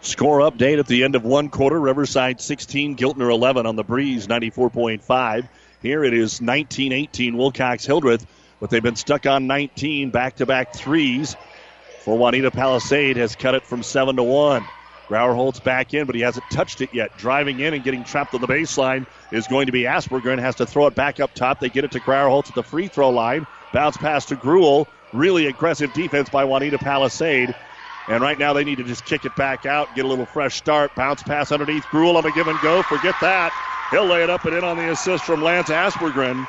Score update at the end of one quarter. Riverside sixteen, Giltner eleven on the breeze, ninety-four point five. Here it is nineteen eighteen, Wilcox-Hildreth, but they've been stuck on nineteen back-to-back threes. For Wauneta-Palisade has cut it from seven to one. Grauerholtz back in, but he hasn't touched it yet. Driving in and getting trapped on the baseline is going to be Aspergren. Has to throw it back up top. They get it to Grauerholtz at the free throw line. Bounce pass to Gruel. Really aggressive defense by Wauneta-Palisade. And right now they need to just kick it back out, get a little fresh start. Bounce pass underneath Gruel on a give and go. Forget that. He'll lay it up and in on the assist from Lance Aspergren.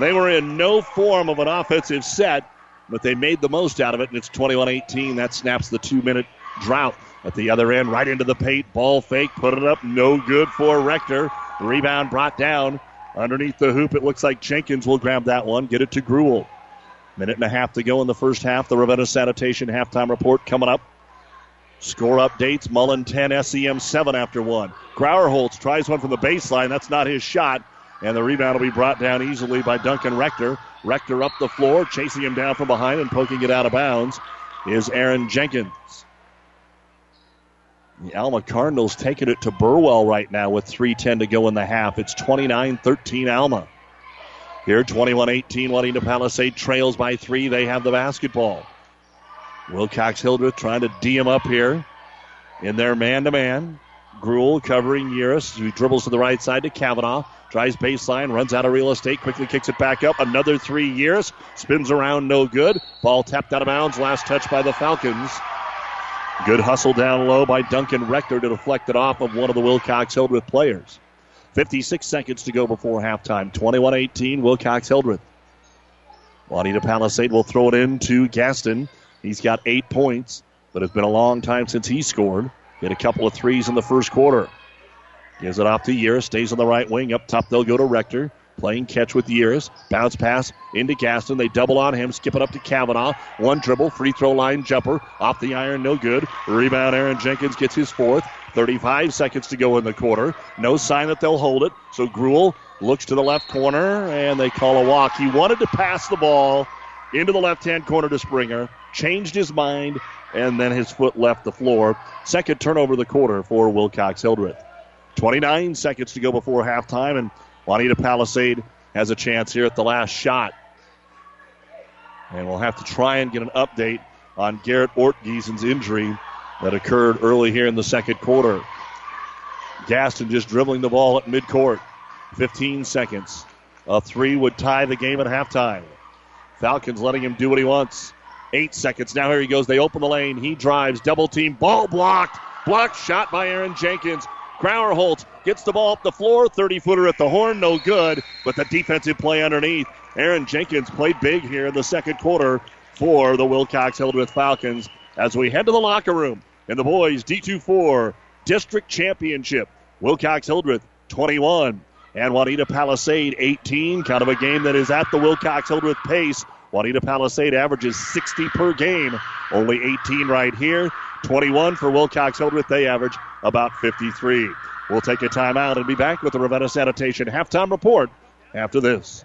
They were in no form of an offensive set, but they made the most out of it, and it's twenty-one eighteen. That snaps the two-minute drought. At the other end, right into the paint. Ball fake, put it up. No good for Rector. Rebound brought down. Underneath the hoop, it looks like Jenkins will grab that one, get it to Gruel. Minute and a half to go in the first half. The Ravenna Sanitation halftime report coming up. Score updates, Mullen ten, S E M seven after one. Grauerholtz tries one from the baseline. That's not his shot. And the rebound will be brought down easily by Duncan Rector. Rector up the floor, chasing him down from behind and poking it out of bounds is Aaron Jenkins. The Alma Cardinals taking it to Burwell right now with three ten to go in the half. It's twenty-nine thirteen Alma. Here, twenty-one eighteen, Wauneta-Palisade trails by three. They have the basketball. Wilcox-Hildreth trying to D him up here in their man-to-man. Gruel covering Yeris, who dribbles to the right side to Cavanaugh. Tries baseline, runs out of real estate, quickly kicks it back up. Another three Yeris, spins around, no good. Ball tapped out of bounds, last touch by the Falcons. Good hustle down low by Duncan Rector to deflect it off of one of the Wilcox-Hildreth players. fifty-six seconds to go before halftime. twenty-one eighteen, Wilcox-Hildreth. Wauneta-Palisade will throw it in to Gaston. He's got eight points, but it's been a long time since he scored. Hit a couple of threes in the first quarter. Gives it off to Yeris, stays on the right wing. Up top, they'll go to Rector. Playing catch with Yeris. Bounce pass into Gaston. They double on him. Skip it up to Cavanaugh. One dribble. Free throw line jumper. Off the iron. No good. Rebound. Aaron Jenkins gets his fourth. thirty-five seconds to go in the quarter. No sign that they'll hold it. So Gruel looks to the left corner, and they call a walk. He wanted to pass the ball into the left-hand corner to Springer. Changed his mind, and then his foot left the floor. Second turnover of the quarter for Wilcox-Hildreth. twenty-nine seconds to go before halftime, and Wauneta-Palisade has a chance here at the last shot. And we'll have to try and get an update on Garrett Ortgiesen's injury that occurred early here in the second quarter. Gaston just dribbling the ball at midcourt. fifteen seconds. A three would tie the game at halftime. Falcons letting him do what he wants. Eight seconds. Now here he goes. They open the lane. He drives. Double team. Ball blocked. Blocked shot by Aaron Jenkins. Grauerholtz gets the ball up the floor. thirty-footer at the horn. No good. But the defensive play underneath. Aaron Jenkins played big here in the second quarter for the Wilcox-Hildreth Falcons as we head to the locker room in the boys' D twenty-four District Championship. Wilcox-Hildreth twenty-one and Wauneta-Palisade eighteen. Kind of a game that is at the Wilcox-Hildreth pace. Wauneta-Palisade averages sixty per game. Only eighteen right here. twenty-one for Wilcox-Hildreth. They average about fifty-three. We'll take a timeout and be back with the Ravenna Sanitation halftime report after this.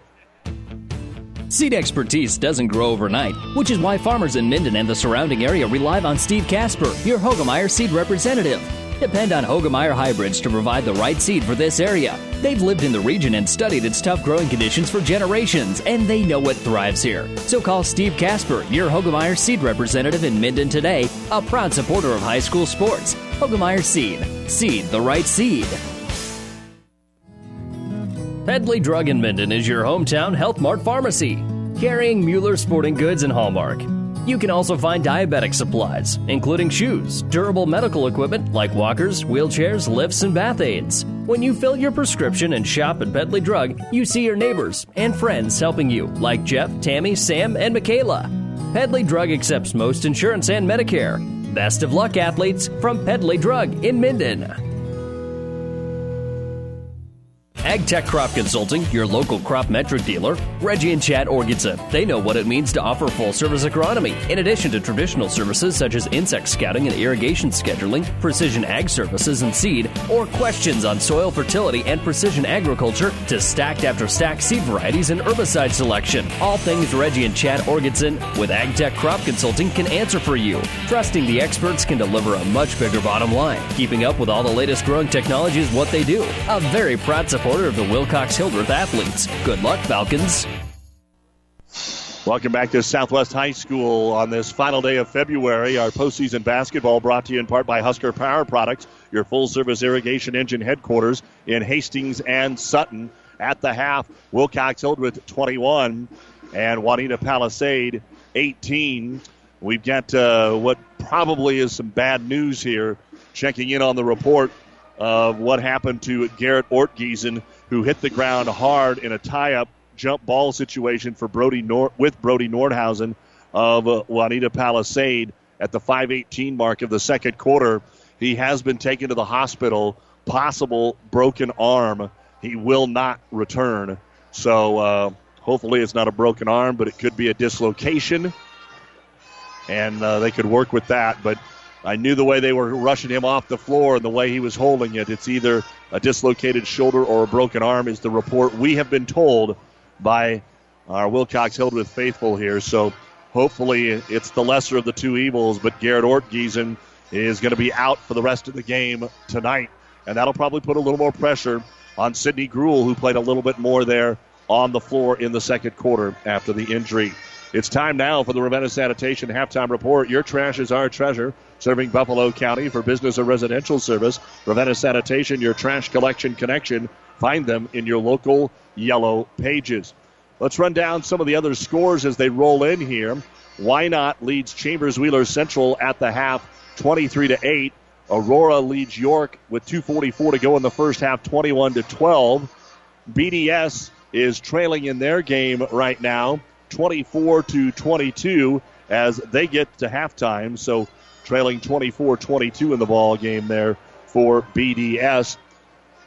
Seed expertise doesn't grow overnight, which is why farmers in Minden and the surrounding area rely on Steve Kasper, your Hoegemeyer seed representative. Depend on Hoegemeyer hybrids to provide the right seed for this area. They've lived in the region and studied its tough growing conditions for generations, and they know what thrives here. So call Steve Kasper, your Hoegemeyer seed representative in Minden today, a proud supporter of high school sports. Hoegemeyer Seed. Seed the right seed. Pedley Drug in Minden is your hometown Health Mart pharmacy, carrying Mueller Sporting Goods and Hallmark. You can also find diabetic supplies, including shoes, durable medical equipment like walkers, wheelchairs, lifts, and bath aids. When you fill your prescription and shop at Pedley Drug, you see your neighbors and friends helping you, like Jeff, Tammy, Sam, and Michaela. Pedley Drug accepts most insurance and Medicare. Best of luck, athletes, from Pedley Drug in Minden. AgTech Crop Consulting, your local crop metric dealer, Reggie and Chad Ortgiesen. They know what it means to offer full-service agronomy. In addition to traditional services such as insect scouting and irrigation scheduling, precision ag services and seed, or questions on soil fertility and precision agriculture, to stacked after stacked seed varieties and herbicide selection. All things Reggie and Chad Ortgiesen with AgTech Crop Consulting can answer for you. Trusting the experts can deliver a much bigger bottom line. Keeping up with all the latest growing technology is what they do. A very proud support of the Wilcox-Hildreth athletes. Good luck, Falcons. Welcome back to Southwest High School on this final day of February. Our postseason basketball brought to you in part by Husker Power Products, your full-service irrigation engine headquarters in Hastings and Sutton. At the half, Wilcox-Hildreth twenty-one and Wauneta-Palisade eighteen. We've got uh, what probably is some bad news here. Checking in on the report of what happened to Garrett Ortgiesen, who hit the ground hard in a tie-up jump ball situation for Brody Nor- with Brody Nordhausen of uh, Wauneta-Palisade at the five eighteen mark of the second quarter. He has been taken to the hospital, possible broken arm. He will not return. So uh, Hopefully it's not a broken arm, but it could be a dislocation. And uh, they could work with that. But I knew the way they were rushing him off the floor and the way he was holding it, it's either a dislocated shoulder or a broken arm is the report we have been told by our Wilcox-Hildreth faithful here. So hopefully it's the lesser of the two evils, but Garrett Ortgiesen is going to be out for the rest of the game tonight. And that'll probably put a little more pressure on Sidney Gruel, who played a little bit more there on the floor in the second quarter after the injury. It's time now for the Ravenna Sanitation Halftime Report. Your trash is our treasure. Serving Buffalo County for business or residential service. Ravenna Sanitation, your trash collection connection. Find them in your local yellow pages. Let's run down some of the other scores as they roll in here. Why not leads Chambers Wheeler Central at the half twenty-three to eight. Aurora leads York with two forty-four to go in the first half, twenty-one to twelve. B D S is trailing in their game right now, twenty-four to twenty-two as they get to halftime. So trailing twenty-four twenty-two in the ball game there for B D S.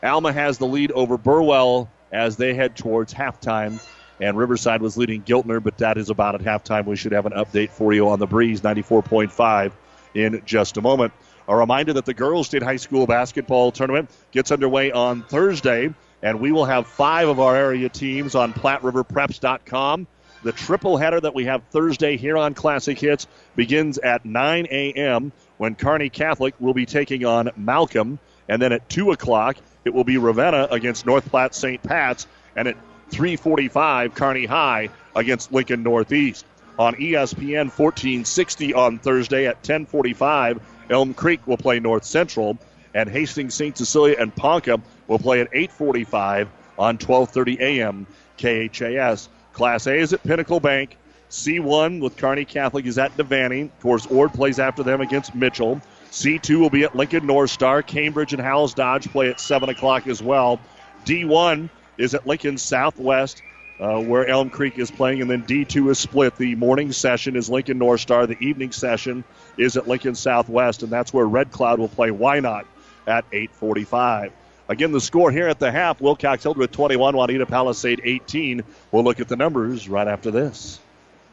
Alma has the lead over Burwell as they head towards halftime. And Riverside was leading Giltner, but that is about at halftime. We should have an update for you on the Breeze, ninety-four point five, in just a moment. A reminder that the Girls State High School basketball tournament gets underway on Thursday, and we will have five of our area teams on Platte River Preps dot com. The triple header that we have Thursday here on Classic Hits begins at nine a.m. when Kearney Catholic will be taking on Malcolm, and then at two o'clock it will be Ravenna against North Platte Saint Pat's, and at three forty-five Kearney High against Lincoln Northeast. On E S P N fourteen sixty on Thursday at ten forty-five, Elm Creek will play North Central, and Hastings, Saint Cecilia, and Ponca will play at eight forty-five on twelve thirty a.m. K H A S. Class A is at Pinnacle Bank. C one with Kearney Catholic is at Devaney. Of course, Ord plays after them against Mitchell. C two will be at Lincoln North Star. Cambridge and Howells Dodge play at seven o'clock as well. D one is at Lincoln Southwest, uh, where Elm Creek is playing, and then D two is split. The morning session is Lincoln North Star. The evening session is at Lincoln Southwest, and that's where Red Cloud will play Wynot at eight forty-five. Again, the score here at the half, Wilcox-Hildreth twenty-one, Wauneta-Palisade eighteen. We'll look at the numbers right after this.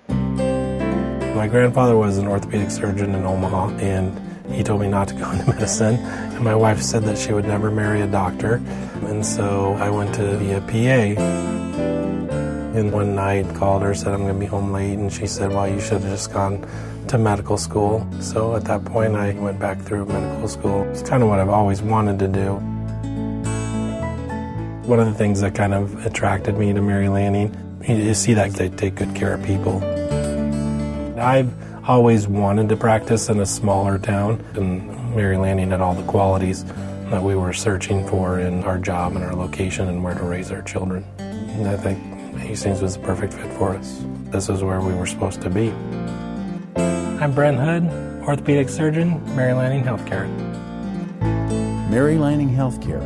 My grandfather was an orthopedic surgeon in Omaha, and he told me not to go into medicine. And my wife said that she would never marry a doctor, and so I went to be a P A. And one night called her, said, I'm going to be home late, and she said, well, you should have just gone to medical school. So at that point, I went back through medical school. It's kind of what I've always wanted to do. One of the things that kind of attracted me to Mary Lanning, you see that they take good care of people. I've always wanted to practice in a smaller town, and Mary Lanning had all the qualities that we were searching for in our job and our location and where to raise our children. And I think Hastings was the perfect fit for us. This is where we were supposed to be. I'm Brent Hood, orthopedic surgeon, Mary Lanning Healthcare. Mary Lanning Healthcare.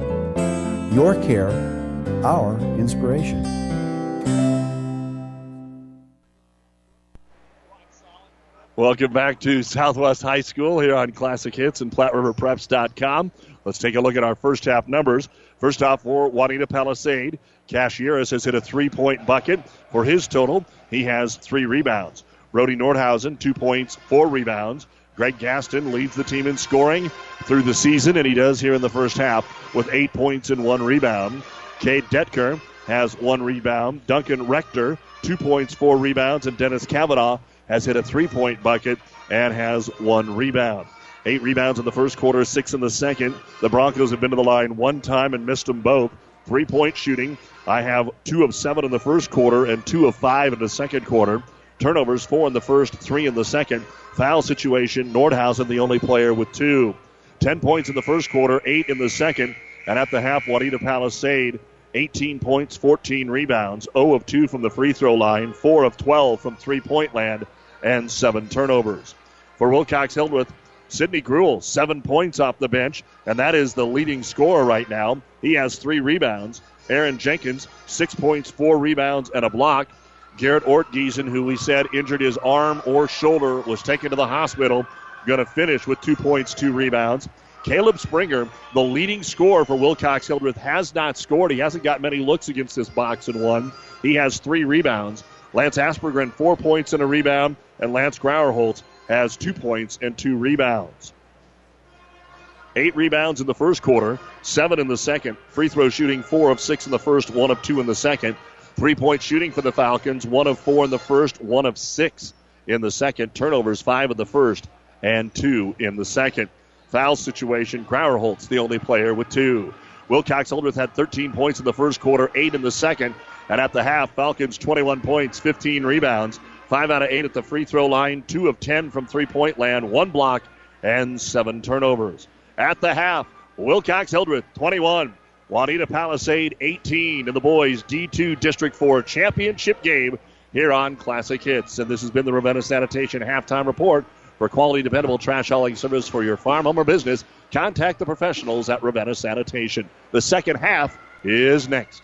Your care, our inspiration. Welcome back to Southwest High School here on Classic Hits and Platte River Preps dot com. Let's take a look at our first half numbers. First off, for Wauneta-Palisade, Cash Yeris has hit a three-point bucket. For his total, he has three rebounds. Brody Nordhausen, two points, four rebounds. Greg Gaston leads the team in scoring through the season, and he does here in the first half with eight points and one rebound. Cade Detker has one rebound. Duncan Rector, two points, four rebounds, and Dennis Cavanaugh has hit a three-point bucket and has one rebound. Eight rebounds in the first quarter, six in the second. The Broncos have been to the line one time and missed them both. Three-point shooting, I have two of seven in the first quarter and two of five in the second quarter. Turnovers, four in the first, three in the second. Foul situation, Nordhausen the only player with two. Ten points in the first quarter, eight in the second. And at the half, Wauneta-Palisade, eighteen points, fourteen rebounds, zero of two from the free throw line, four of twelve from three-point land, and seven turnovers. For Wilcox-Hildreth, Sidney Gruel, seven points off the bench, and that is the leading scorer right now. He has three rebounds. Aaron Jenkins, six points, four rebounds, and a block. Garrett Ortgiesen, who we said injured his arm or shoulder, was taken to the hospital. Going to finish with two points, two rebounds. Caleb Springer, the leading scorer for Wilcox-Hildreth, has not scored. He hasn't got many looks against this box and one. He has three rebounds. Lance Aspergren, four points and a rebound, and Lance Grauerholtz has two points and two rebounds. Eight rebounds in the first quarter, seven in the second. Free throw shooting, four of six in the first, one of two in the second. Three-point shooting for the Falcons, one of four in the first, one of six in the second. Turnovers, five in the first and two in the second. Foul situation, Grauerholtz, the only player with two. Wilcox-Hildreth had thirteen points in the first quarter, eight in the second. And at the half, Falcons twenty-one points, fifteen rebounds, five out of eight at the free throw line, two of ten from three-point land, one block, and seven turnovers. At the half, Wilcox-Hildreth twenty-one, Wauneta-Palisade eighteen in the boys' D two District four championship game here on Classic Hits. And this has been the Ravenna Sanitation Halftime Report. For quality, dependable trash hauling service for your farm, home, or business, contact the professionals at Ravenna Sanitation. The second half is next.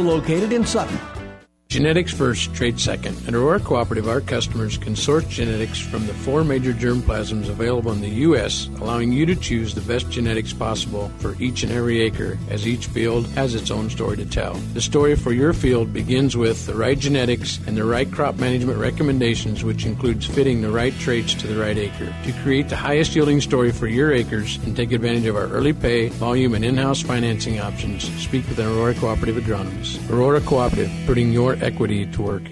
located in Sutton. Genetics first, trade second. At Aurora Cooperative, our customers can source genetics from the four major germplasms available in the U S, allowing you to choose the best genetics possible for each and every acre, as each field has its own story to tell. The story for your field begins with the right genetics and the right crop management recommendations, which includes fitting the right traits to the right acre. To create the highest yielding story for your acres and take advantage of our early pay, volume, and in-house financing options, speak with an Aurora Cooperative agronomist. Aurora Cooperative, putting your equity to work.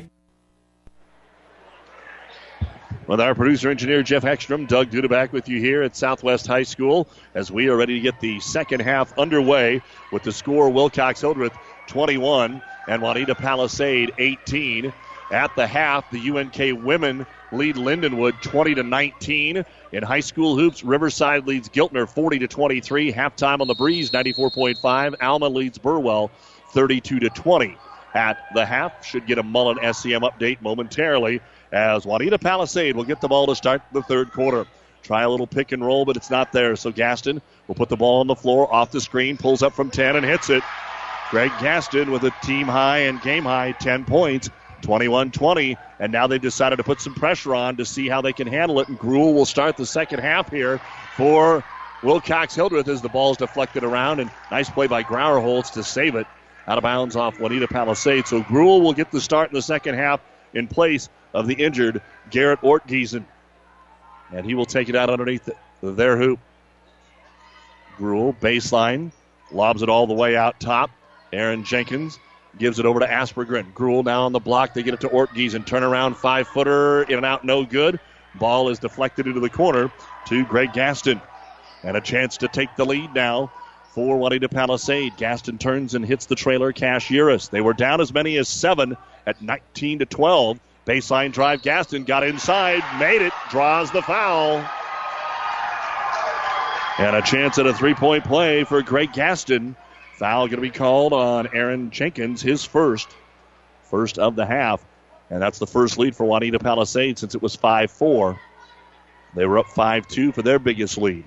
With our producer engineer Jeff Ekstrom, Doug Duda back with you here at Southwest High School as we are ready to get the second half underway with the score Wilcox-Hildreth twenty-one and Wauneta-Palisade eighteen. At the half, the U N K women lead Lindenwood twenty to nineteen. In high school hoops, Riverside leads Giltner forty to twenty-three. Halftime on the breeze, ninety-four point five. Alma leads Burwell thirty-two to twenty. At the half, should get a Mullen S C M update momentarily as Wauneta-Palisade will get the ball to start the third quarter. Try a little pick and roll, but it's not there. So Gaston will put the ball on the floor, off the screen, pulls up from ten and hits it. Greg Gaston with a team high and game high, ten points, twenty-one twenty. And now they've decided to put some pressure on to see how they can handle it. And Gruel will start the second half here for Wilcox-Hildreth as the ball is deflected around. And nice play by Grauerholtz to save it. Out of bounds off Wauneta-Palisade. So Gruel will get the start in the second half in place of the injured Garrett Ortgiesen. And he will take it out underneath their hoop. Gruel, baseline, lobs it all the way out top. Aaron Jenkins gives it over to Aspergren. Gruel now on the block. They get it to Ortgiesen. Turnaround, five-footer, in and out, no good. Ball is deflected into the corner to Greg Gaston. And a chance to take the lead now for Wauneta-Palisade. Gaston turns and hits the trailer, Cash Yeris. They were down as many as seven at nineteen to twelve. Baseline drive, Gaston got inside, made it, draws the foul. And a chance at a three-point play for Greg Gaston. Foul going to be called on Aaron Jenkins, his first, first of the half. And that's the first lead for Wauneta-Palisade since it was five four. They were up five two for their biggest lead.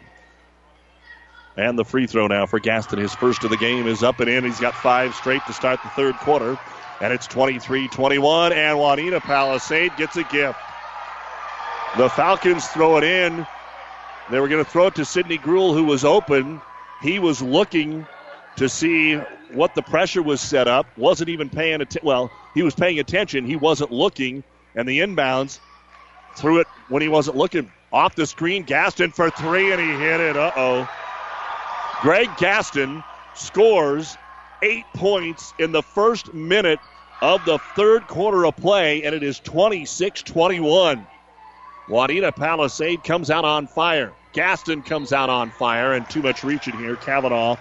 And the free throw now for Gaston. His first of the game is up and in. He's got five straight to start the third quarter. And it's twenty-three twenty-one. And Wauneta-Palisade gets a gift. The Falcons throw it in. They were going to throw it to Sidney Gruel, who was open. He was looking to see what the pressure was set up. Wasn't even paying attention. Well, he was paying attention. He wasn't looking. And the inbounds threw it when he wasn't looking. Off the screen, Gaston for three, and he hit it. Uh-oh. Greg Gaston scores eight points in the first minute of the third quarter of play, and it is twenty-six twenty-one. Wauneta-Palisade comes out on fire. Gaston comes out on fire, and too much reaching here. Cavanaugh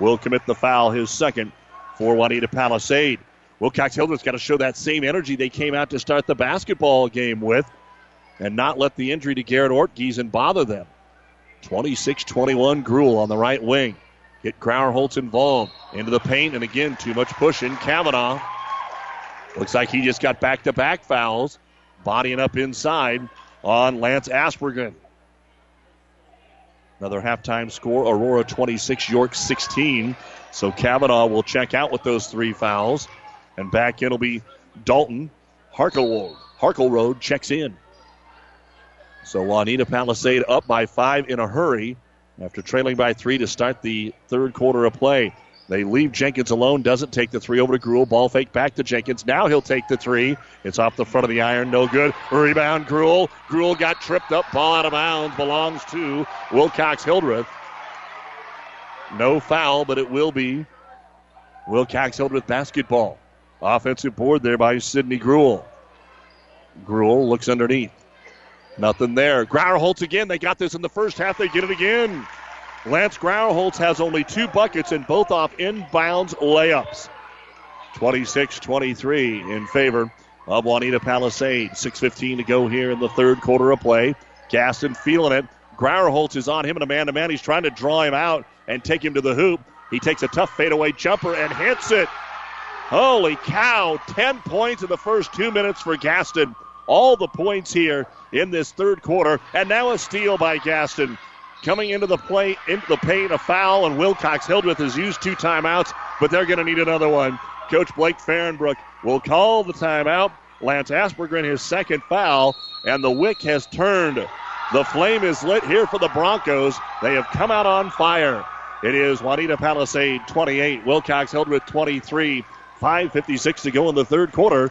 will commit the foul, his second for Wauneta-Palisade. Wilcox-Hildreth's got to show that same energy they came out to start the basketball game with and not let the injury to Garrett Ortgiesen bother them. twenty-six twenty-one, Gruel on the right wing. Get Grauerholtz involved. Into the paint, and again, too much pushing. Cavanaugh. Looks like he just got back-to-back fouls. Bodying up inside on Lance Aspergren. Another halftime score, Aurora twenty-six, York sixteen. So Cavanaugh will check out with those three fouls. And back in will be Dalton Harschelrode. Harschelrode checks in. So Wauneta-Palisade up by five in a hurry after trailing by three to start the third quarter of play. They leave Jenkins alone, doesn't take the three, over to Gruel. Ball fake back to Jenkins. Now he'll take the three. It's off the front of the iron, no good. Rebound, Gruel. Gruel got tripped up. Ball out of bounds belongs to Wilcox-Hildreth. No foul, but it will be Wilcox-Hildreth basketball. Offensive board there by Sidney Gruel. Gruel looks underneath. Nothing there. Grauerholtz again. They got this in the first half. They get it again. Lance Grauerholtz has only two buckets and both off inbounds layups. twenty-six twenty-three in favor of Wauneta-Palisade. six fifteen to go here in the third quarter of play. Gaston feeling it. Grauerholtz is on him in a man-to-man. He's trying to draw him out and take him to the hoop. He takes a tough fadeaway jumper and hits it. Holy cow. Ten points in the first two minutes for Gaston. All the points here in this third quarter. And now a steal by Gaston. Coming into the play, into the paint, a foul, and Wilcox-Hildreth has used two timeouts, but they're going to need another one. Coach Blake Farenbrook will call the timeout. Lance Aspergren, his second foul, and the wick has turned. The flame is lit here for the Broncos. They have come out on fire. It is Wauneta-Palisade twenty-eight, Wilcox-Hildreth twenty-three. five fifty-six to go in the third quarter.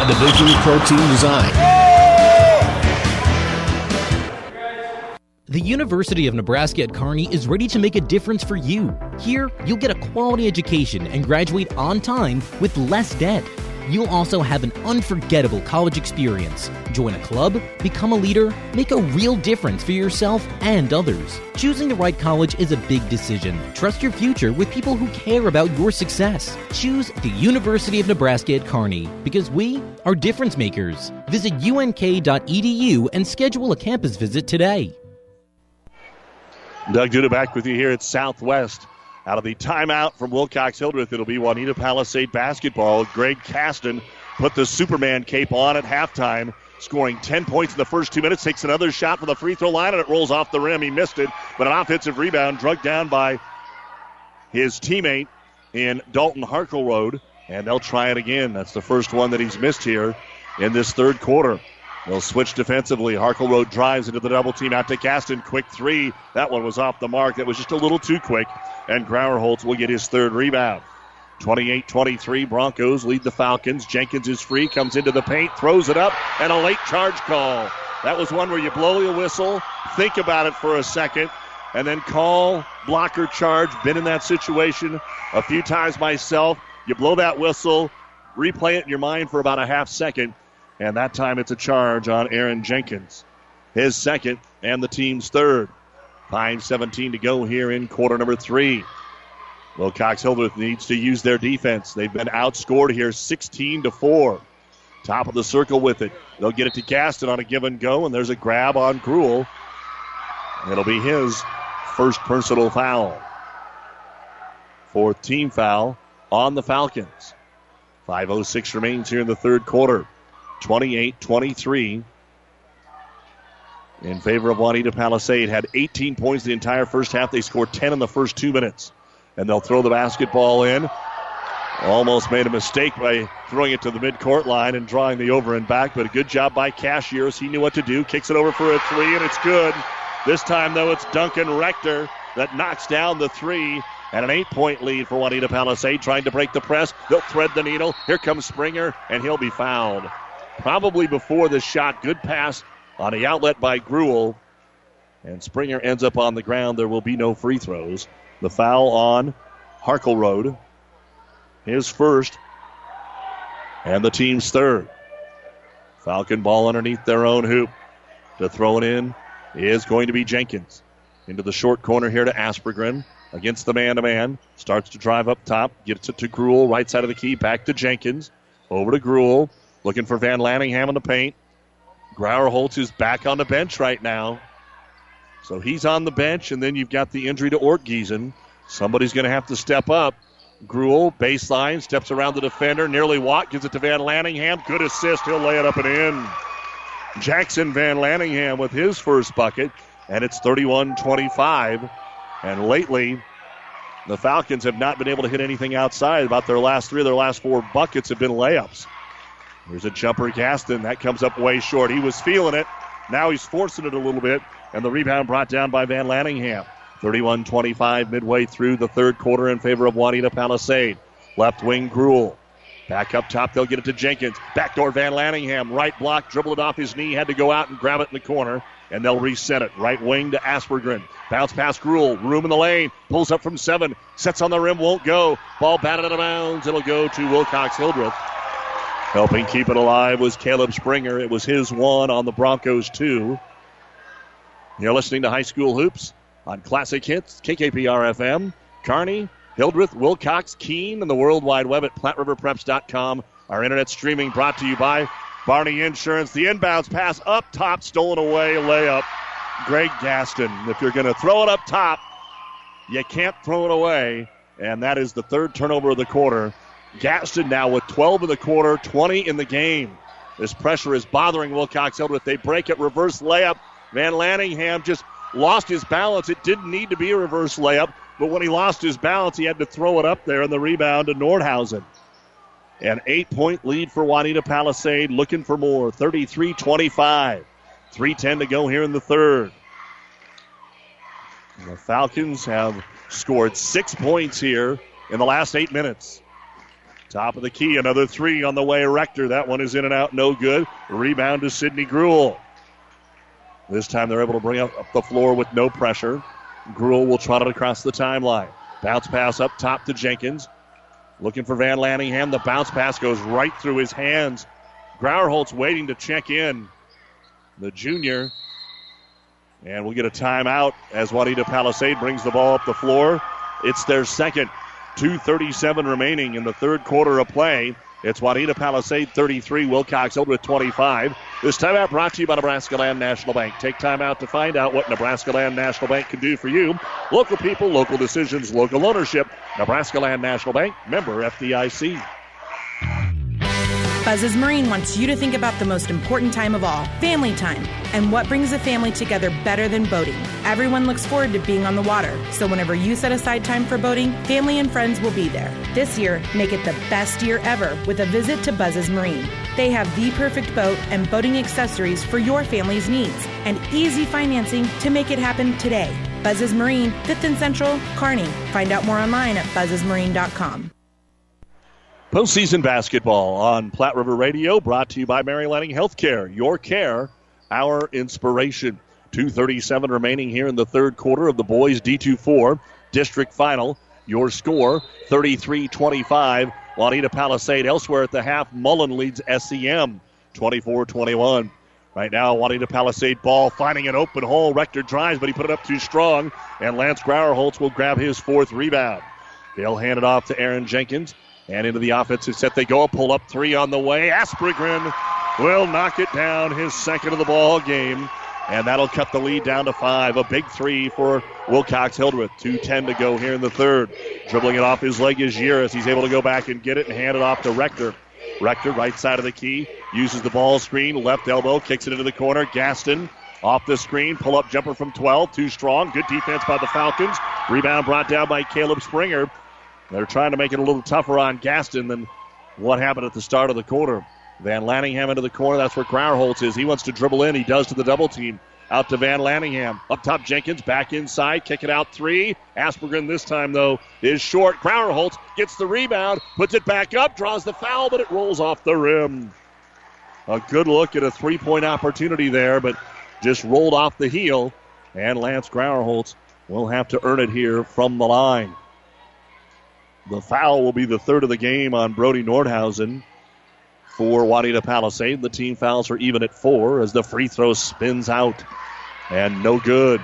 a division of Pro Team Design. The University of Nebraska at Kearney is ready to make a difference for you. Here, you'll get a quality education and graduate on time with less debt. You'll also have an unforgettable college experience. Join a club, become a leader, make a real difference for yourself and others. Choosing the right college is a big decision. Trust your future with people who care about your success. Choose the University of Nebraska at Kearney because we are difference makers. Visit U N K dot E D U and schedule a campus visit today. Doug Duda back with you here at Southwest. Out of the timeout from Wilcox-Hildreth, it'll be Wauneta-Palisade basketball. Greg Gaston put the Superman cape on at halftime, scoring ten points in the first two minutes. Takes another shot from the free throw line, and it rolls off the rim. He missed it, but an offensive rebound dragged down by his teammate in Dalton Harschelrode, and they'll try it again. That's the first one that he's missed here in this third quarter. They'll switch defensively. Harschelrode drives into the double team out to Gaston. Quick three. That one was off the mark. That was just a little too quick. And Grauerholtz will get his third rebound. twenty-eight twenty-three, Broncos lead the Falcons. Jenkins is free, comes into the paint, throws it up, and a late charge call. That was one where you blow your whistle, think about it for a second, and then call, blocker charge. Been in that situation a few times myself. You blow that whistle, replay it in your mind for about a half second, and that time it's a charge on Aaron Jenkins. His second and the team's third. five seventeen to go here in quarter number three. Wilcox-Hildreth needs to use their defense. They've been outscored here sixteen to four. Top of the circle with it. They'll get it to Gaston on a give and go, and there's a grab on Gruel. It'll be his first personal foul. Fourth team foul on the Falcons. five oh six remains here in the third quarter. twenty-eight twenty-three in favor of Wauneta-Palisade. Had eighteen points the entire first half. They scored ten in the first two minutes. And they'll throw the basketball in. Almost made a mistake by throwing it to the midcourt line and drawing the over and back, but a good job by Cash Yeris. He knew what to do. Kicks it over for a three, and it's good. This time, though, it's Duncan Rector that knocks down the three. And an eight-point lead for Wauneta-Palisade, trying to break the press. They'll thread the needle. Here comes Springer, and he'll be fouled. Probably before the shot. Good pass on the outlet by Gruel. And Springer ends up on the ground. There will be no free throws. The foul on Harschelrode. His first. And the team's third. Falcon ball underneath their own hoop. To throw it in is going to be Jenkins. Into the short corner here to Aspergren. Against the man-to-man. Starts to drive up top. Gets it to Gruel. Right side of the key. Back to Jenkins. Over to Gruel. Looking for Van Lanningham in the paint. Grauerholtz is back on the bench right now. So he's on the bench, and then you've got the injury to Ortgiesen. Somebody's going to have to step up. Gruel, baseline, steps around the defender, nearly walked, gives it to Van Lanningham. Good assist. He'll lay it up and in. Jackson Van Lanningham with his first bucket, and it's thirty-one twenty-five. And lately, the Falcons have not been able to hit anything outside. About their last three of their last four buckets have been layups. Here's a jumper, Gaston. That comes up way short. He was feeling it. Now he's forcing it a little bit. And the rebound brought down by Van Lanningham. thirty-one twenty-five midway through the third quarter in favor of Wauneta-Palisade. Left wing, Gruel. Back up top, they'll get it to Jenkins. Backdoor Van Lanningham. Right block, dribbled it off his knee. Had to go out and grab it in the corner. And they'll reset it. Right wing to Aspergren. Bounce pass, Gruel. Room in the lane. Pulls up from seven. Sets on the rim, won't go. Ball batted out of bounds. It'll go to Wilcox-Hildreth. Helping keep it alive was Caleb Springer. It was his one on the Broncos two. You're listening to High School Hoops on Classic Hits, K K P R F M, Kearney, Hildreth, Wilcox, Keene, and the World Wide Web at Platte River Preps dot com. Our internet streaming brought to you by Barney Insurance. The inbounds pass up top, stolen away, layup. Greg Gaston, if you're going to throw it up top, you can't throw it away. And that is the third turnover of the quarter. Gaston now with twelve in the quarter, twenty in the game. This pressure is bothering Wilcox-Hildreth. They break it, reverse layup. Van Lanningham just lost his balance. It didn't need to be a reverse layup, but when he lost his balance, he had to throw it up there, and the rebound to Nordhausen. An eight-point lead for Wauneta-Palisade, looking for more, thirty-three twenty-five. three ten to go here in the third. And the Falcons have scored six points here in the last eight minutes. Top of the key, another three on the way, Rector. That one is in and out, no good. Rebound to Sidney Gruel. This time they're able to bring up, up the floor with no pressure. Gruel will trot it across the timeline. Bounce pass up top to Jenkins. Looking for Van Lanningham. The bounce pass goes right through his hands. Grauerholtz waiting to check in. The junior. And we'll get a timeout as Wauneta-Palisade brings the ball up the floor. It's their second. two thirty-seven remaining in the third quarter of play. It's Wauneta-Palisade thirty-three, Wilcox-Hildreth twenty-five. This timeout brought to you by Nebraska Land National Bank. Take time out to find out what Nebraska Land National Bank can do for you. Local people, local decisions, local ownership. Nebraska Land National Bank, member F D I C. Buzz's Marine wants you to think about the most important time of all, family time, and what brings a family together better than boating. Everyone looks forward to being on the water, so whenever you set aside time for boating, family and friends will be there. This year, make it the best year ever with a visit to Buzz's Marine. They have the perfect boat and boating accessories for your family's needs, and easy financing to make it happen today. Buzz's Marine, fifth and Central, Kearney. Find out more online at buzzes marine dot com. Postseason basketball on Platte River Radio, brought to you by Mary Lanning Healthcare. Your care, our inspiration. two thirty-seven remaining here in the third quarter of the boys D twenty-four district final. Your score, thirty-three twenty-five. Wauneta-Palisade. Elsewhere at the half, Mullen leads S E M twenty-four twenty-one. Right now, Wauneta-Palisade ball finding an open hole. Rector drives, but he put it up too strong. And Lance Grauerholtz will grab his fourth rebound. They'll hand it off to Aaron Jenkins. And into the offensive set they go. A pull-up three on the way. Aspergren will knock it down, his second of the ball game. And that'll cut the lead down to five. A big three for Wilcox-Hildreth. two ten to go here in the third. Dribbling it off his leg is Yeris. He's able to go back and get it and hand it off to Rector. Rector, right side of the key, uses the ball screen. Left elbow, kicks it into the corner. Gaston off the screen. Pull-up jumper from twelve. Too strong. Good defense by the Falcons. Rebound brought down by Caleb Springer. They're trying to make it a little tougher on Gaston than what happened at the start of the quarter. Van Lanningham into the corner. That's where Grauerholtz is. He wants to dribble in. He does to the double team. Out to Van Lanningham. Up top, Jenkins. Back inside. Kick it out three. Aspergren this time, though, is short. Grauerholtz gets the rebound. Puts it back up. Draws the foul, but it rolls off the rim. A good look at a three-point opportunity there, but just rolled off the heel. And Lance Grauerholtz will have to earn it here from the line. The foul will be the third of the game on Brody Nordhausen for Wauneta-Palisade. The team fouls are even at four as the free throw spins out. And no good.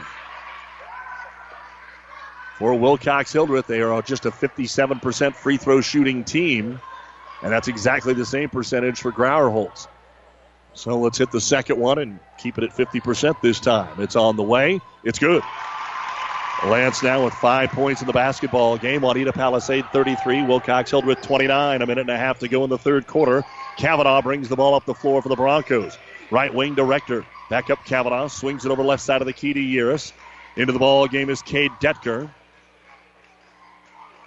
For Wilcox-Hildreth, they are just a fifty-seven percent free throw shooting team. And that's exactly the same percentage for Grauerholtz. So let's hit the second one and keep it at fifty percent this time. It's on the way. It's good. Lance now with five points in the basketball game. Wauneta-Palisade thirty-three, Wilcox-Hildreth twenty-nine. A minute and a half to go in the third quarter. Cavanaugh brings the ball up the floor for the Broncos. Right wing to Rector. Back up Cavanaugh. Swings it over left side of the key to Yeris. Into the ball game is Cade Detker.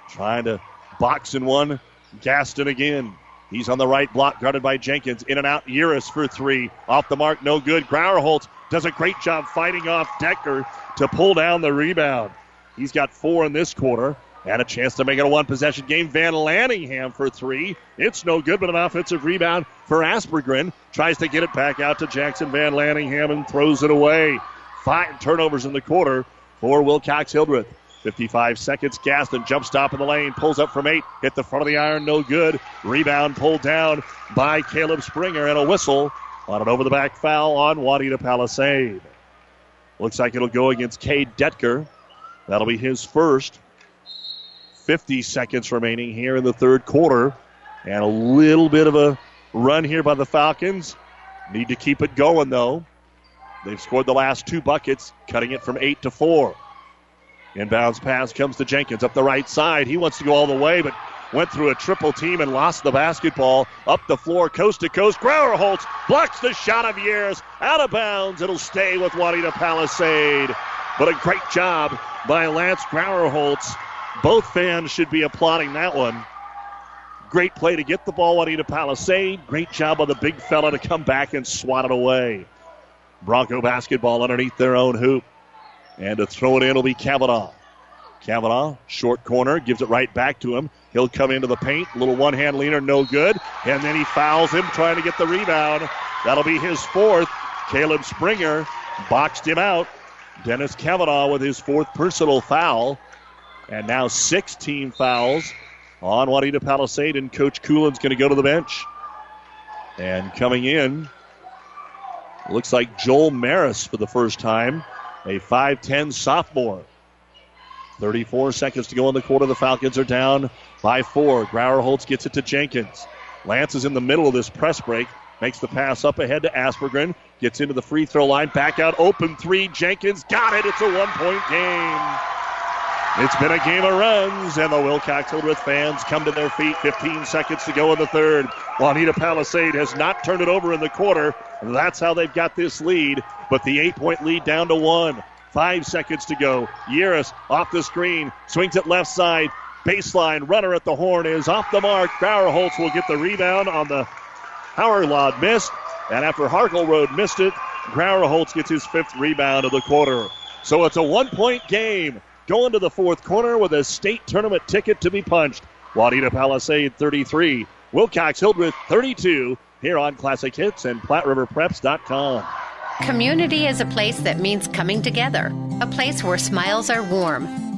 Trying to box in one. Gaston again. He's on the right block, guarded by Jenkins. In and out, Yeris for three. Off the mark, no good. Grauerholtz does a great job fighting off Detker to pull down the rebound. He's got four in this quarter. And a chance to make it a one-possession game. Van Lanningham for three. It's no good, but an offensive rebound for Aspergren. Tries to get it back out to Jackson Van Lanningham and throws it away. Five turnovers in the quarter for Wilcox-Hildreth. fifty-five seconds, Gaston jump stop in the lane, pulls up from eight, hit the front of the iron, no good. Rebound pulled down by Caleb Springer, and a whistle on an over-the-back foul on Wauneta-Palisade. Looks like it'll go against Cade Detker. That'll be his first. fifty seconds remaining here in the third quarter, and a little bit of a run here by the Falcons. Need to keep it going, though. They've scored the last two buckets, cutting it from eight to four. Inbounds pass comes to Jenkins up the right side. He wants to go all the way, but went through a triple team and lost the basketball. Up the floor, coast to coast. Grauerholtz blocks the shot of Yeris. Out of bounds. It'll stay with Wauneta-Palisade. But a great job by Lance Grauerholtz. Both fans should be applauding that one. Great play to get the ball, Wauneta-Palisade. Great job by the big fella to come back and swat it away. Bronco basketball underneath their own hoop. And to throw it in will be Cavanaugh. Cavanaugh, short corner, gives it right back to him. He'll come into the paint. Little one-hand leaner, no good. And then he fouls him trying to get the rebound. That'll be his fourth. Caleb Springer boxed him out. Dennis Cavanaugh with his fourth personal foul. And now six team fouls on Wauneta-Palisade. And Coach Coulin's going to go to the bench. And coming in, looks like Joel Maris for the first time. A five ten sophomore. thirty-four seconds to go in the quarter. The Falcons are down by four. Grauerholtz gets it to Jenkins. Lance is in the middle of this press break. Makes the pass up ahead to Aspergren. Gets into the free throw line. Back out. Open three. Jenkins got it. It's a one-point game. It's been a game of runs, and the Wilcox-Hildreth fans come to their feet. fifteen seconds to go in the third. Wauneta-Palisade has not turned it over in the quarter. That's how they've got this lead, but the eight-point lead down to one. Five seconds to go. Yeris off the screen, swings it left side. Baseline runner at the horn is off the mark. Grauerholtz will get the rebound on the Hauerlod miss, and after Harkelrode missed it, Grauerholtz gets his fifth rebound of the quarter. So it's a one-point game. Going to the fourth quarter with a state tournament ticket to be punched. Wauneta-Palisade thirty-three, Wilcox-Hildreth thirty-two. Here on Classic Hits and Platte River Preps dot com. Community is a place that means coming together. A place where smiles are warm,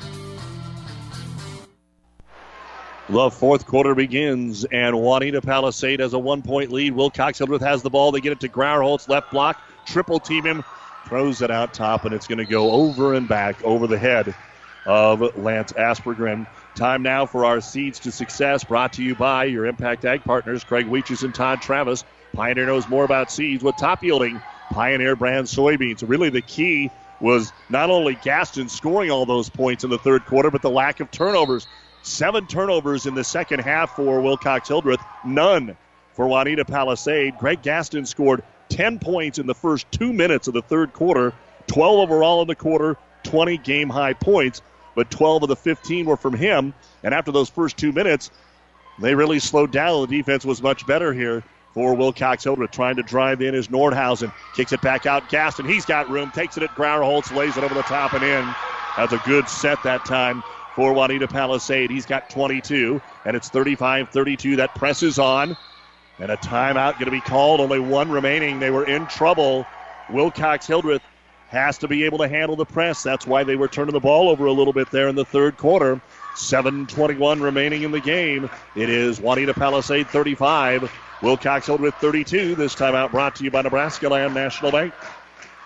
The fourth quarter begins, and Wauneta-Palisade has a one-point lead. Wilcox-Hildreth has the ball. They get it to Grauerholtz, left block, triple-team him, throws it out top, and it's going to go over and back over the head of Lance Aspergren. Time now for our Seeds to Success, brought to you by your Impact Ag partners, Craig Weeches and Todd Travis. Pioneer knows more about seeds with top-yielding Pioneer brand soybeans. Really, the key was not only Gaston scoring all those points in the third quarter, but the lack of turnovers. Seven turnovers in the second half for Wilcox-Hildreth, none for Wauneta-Palisade. Greg Gaston scored ten points in the first two minutes of the third quarter, twelve overall in the quarter, twenty game-high points, but twelve of the fifteen were from him. And after those first two minutes, they really slowed down. The defense was much better here for Wilcox-Hildreth. Trying to drive in is Nordhausen. Kicks it back out. Gaston, he's got room. Takes it at Grauerholtz. Lays it over the top and in. That's a good set that time for Wauneta-Palisade. He's got twenty-two, and it's thirty-five thirty-two. That presses on. And a timeout going to be called. Only one remaining. They were in trouble. Wilcox-Hildreth has to be able to handle the press. That's why they were turning the ball over a little bit there in the third quarter. seven twenty-one remaining in the game. It is Wauneta-Palisade thirty-five. Wilcox-Hildreth thirty-two. This timeout brought to you by Nebraska Land National Bank.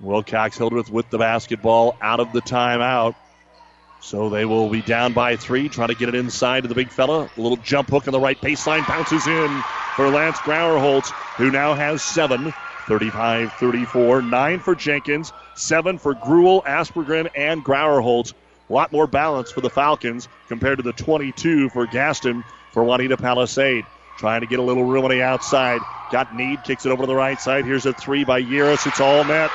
Wilcox-Hildreth with the basketball out of the timeout. So they will be down by three, trying to get it inside to the big fella. A little jump hook on the right baseline, bounces in for Lance Grauerholtz, who now has seven. thirty-five thirty-four, nine for Jenkins, seven for Gruel, Aspergren, and Grauerholtz. A lot more balance for the Falcons compared to the twenty-two for Gaston for Wauneta-Palisade. Trying to get a little room on the outside. Got Need, kicks it over to the right side. Here's a three by Yeris. It's all met.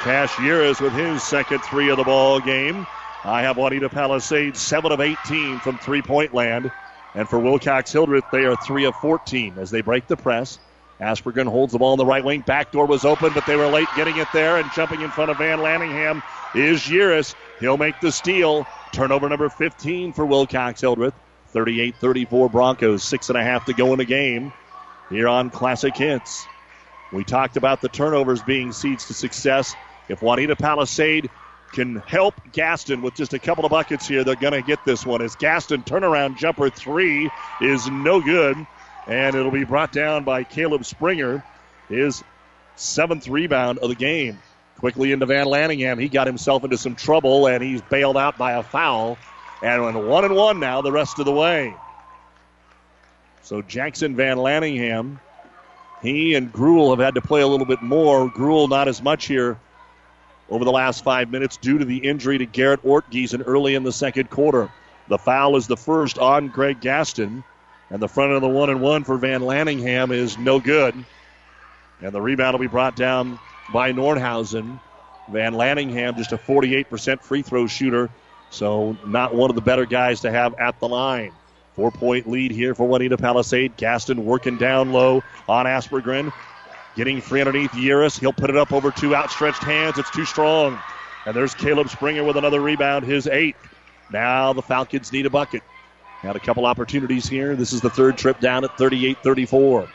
Cash Yeris with his second three of the ball game. I have Wauneta-Palisade seven of eighteen from three-point land. And for Wilcox-Hildreth, they are three of fourteen as they break the press. Aspergren holds the ball in the right wing. Back door was open, but they were late getting it there. And jumping in front of Van Lanningham is Yeris. He'll make the steal. Turnover number fifteen for Wilcox-Hildreth. thirty-eight thirty-four Broncos. Six and a half to go in the game here on Classic Hits. We talked about the turnovers being seeds to success. If Wauneta-Palisade can help Gaston with just a couple of buckets here, they're going to get this one. As Gaston turnaround jumper three is no good. And it'll be brought down by Caleb Springer, his seventh rebound of the game. Quickly into Van Lanningham. He got himself into some trouble, and he's bailed out by a foul. And one and one now the rest of the way. So Jackson Van Lanningham, he and Gruel have had to play a little bit more. Gruel not as much here over the last five minutes due to the injury to Garrett Ortgiesen early in the second quarter. The foul is the first on Greg Gaston. And the front of the one and one for Van Lanningham is no good. And the rebound will be brought down by Nordhausen. Van Lanningham, just a forty-eight percent free throw shooter, so not one of the better guys to have at the line. Four-point lead here for Wauneta-Palisade. Gaston working down low on Aspergren. Getting free underneath Yeris. He'll put it up over two outstretched hands. It's too strong. And there's Caleb Springer with another rebound, his eighth. Now the Falcons need a bucket. Had a couple opportunities here. This is the third trip down at thirty-eight thirty-four.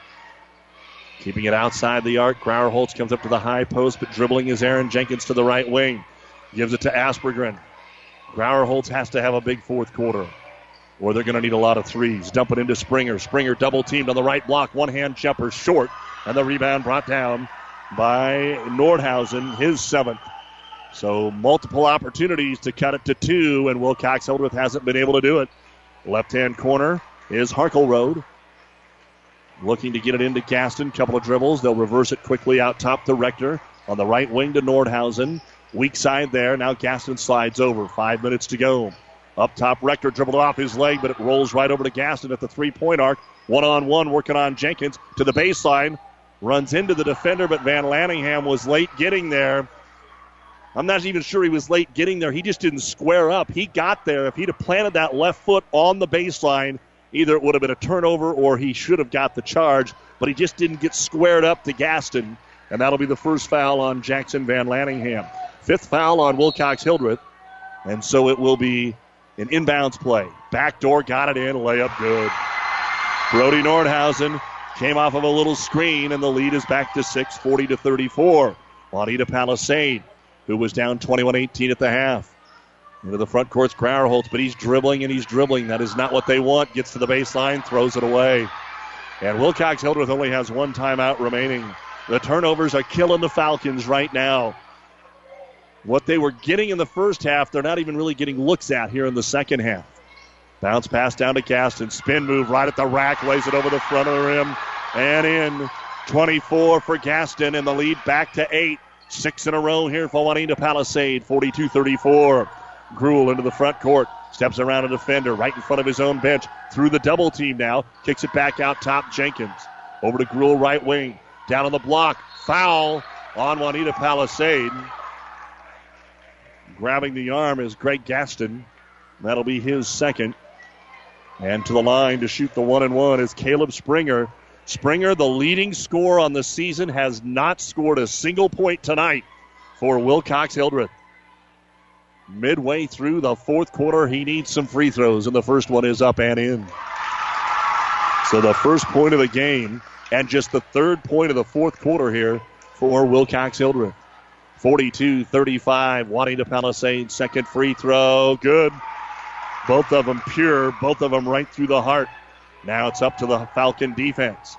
Keeping it outside the arc. Grauerholtz comes up to the high post, but dribbling is Aaron Jenkins to the right wing. Gives it to Aspergren. Grauerholtz has to have a big fourth quarter, or they're going to need a lot of threes. Dump it into Springer. Springer double-teamed on the right block. One-hand jumper short, and the rebound brought down by Nordhausen, his seventh. So multiple opportunities to cut it to two, and Wilcox-Hildreth hasn't been able to do it. Left-hand corner is Harschelrode. Looking to get it into Gaston. Couple of dribbles. They'll reverse it quickly out top to Rector. On the right wing to Nordhausen. Weak side there. Now Gaston slides over. Five minutes to go. Up top, Rector dribbled off his leg, but it rolls right over to Gaston at the three-point arc. One-on-one working on Jenkins to the baseline. Runs into the defender, but Van Lanningham was late getting there. I'm not even sure he was late getting there. He just didn't square up. He got there. If he'd have planted that left foot on the baseline, either it would have been a turnover or he should have got the charge, but he just didn't get squared up to Gaston, and that'll be the first foul on Jackson Van Lanningham. Fifth foul on Wilcox-Hildreth, and so it will be An inbounds play. Backdoor, got it in, layup good. Brody Nordhausen came off of a little screen, and the lead is back to six, forty to thirty-four. Wauneta-Palisade, who was down twenty-one eighteen at the half. Into the front court's Grauerholtz, but he's dribbling and he's dribbling. That is not what they want. Gets to the baseline, throws it away. And Wilcox-Hildreth only has one timeout remaining. The turnovers are killing the Falcons right now. What they were getting in the first half, they're not even really getting looks at here in the second half. Bounce pass down to Gaston. Spin move right at the rack. Lays it over the front of the rim. And in. twenty-four for Gaston, and the lead back to eight. Six in a row here for Wauneta-Palisade. forty-two thirty-four. Gruel into the front court. Steps around a defender right in front of his own bench. Through the double team now. Kicks it back out top. Jenkins. Over to Gruel, right wing. Down on the block. Foul on Wauneta-Palisade. Grabbing the arm is Greg Gaston. That'll be his second. And to the line to shoot the one and one is Caleb Springer. Springer, the leading scorer on the season, has not scored a single point tonight for Wilcox-Hildreth. Midway through the fourth quarter, he needs some free throws, and the first one is up and in. So the first point of the game, and just the third point of the fourth quarter here for Wilcox-Hildreth. forty-two thirty-five, Wauneta-Palisade, second free throw, good. Both of them pure, both of them right through the heart. Now it's up to the Falcon defense.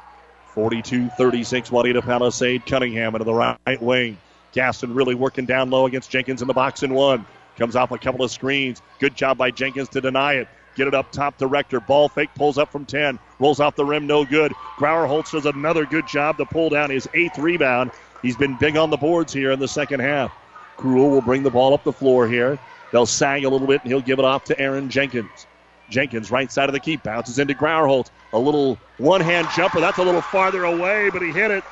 forty-two thirty-six, Wauneta-Palisade. Cunningham into the right wing. Gaston really working down low against Jenkins in the box and one. Comes off a couple of screens. Good job by Jenkins to deny it. Get it up top to Rector. Ball fake, pulls up from ten. Rolls off the rim, no good. Grauerholtz does another good job to pull down his eighth rebound. He's been big on the boards here in the second half. Gruel will bring the ball up the floor here. They'll sag a little bit, and he'll give it off to Aaron Jenkins. Jenkins, right side of the key, bounces into Grauerholtz. A little one-hand jumper. That's a little farther away, but he hit it.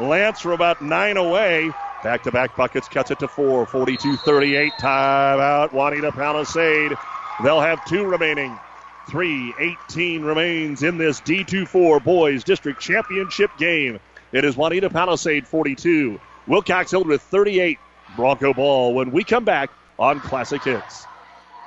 Lance for about nine away. Back-to-back buckets, cuts it to four. forty-two thirty-eight, timeout. Wauneta-Palisade. They'll have two remaining. three eighteen remains in this D two four Boys District Championship game. It is Wauneta-Palisade forty-two. Wilcox-Hildreth thirty-eight. Bronco ball when we come back on Classic Hits.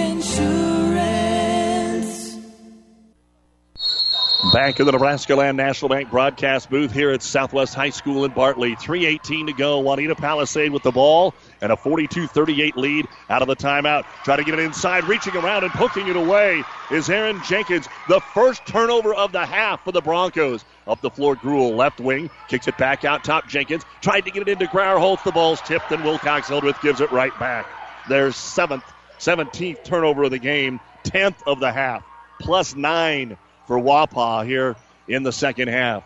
Insurance. Back in the Nebraska Land National Bank broadcast booth here at Southwest High School in Bartley. three eighteen to go. Wauneta-Palisade with the ball and a forty-two thirty-eight lead out of the timeout. Try to get it inside, reaching around and poking it away is Aaron Jenkins. The first turnover of the half for the Broncos. Up the floor, Gruel, left wing, kicks it back out top. Jenkins tried to get it into Grauerholtz. The ball's tipped, and Wilcox-Hildreth gives it right back. Their seventh, seventeenth turnover of the game, tenth of the half, plus nine for Waupaw here in the second half.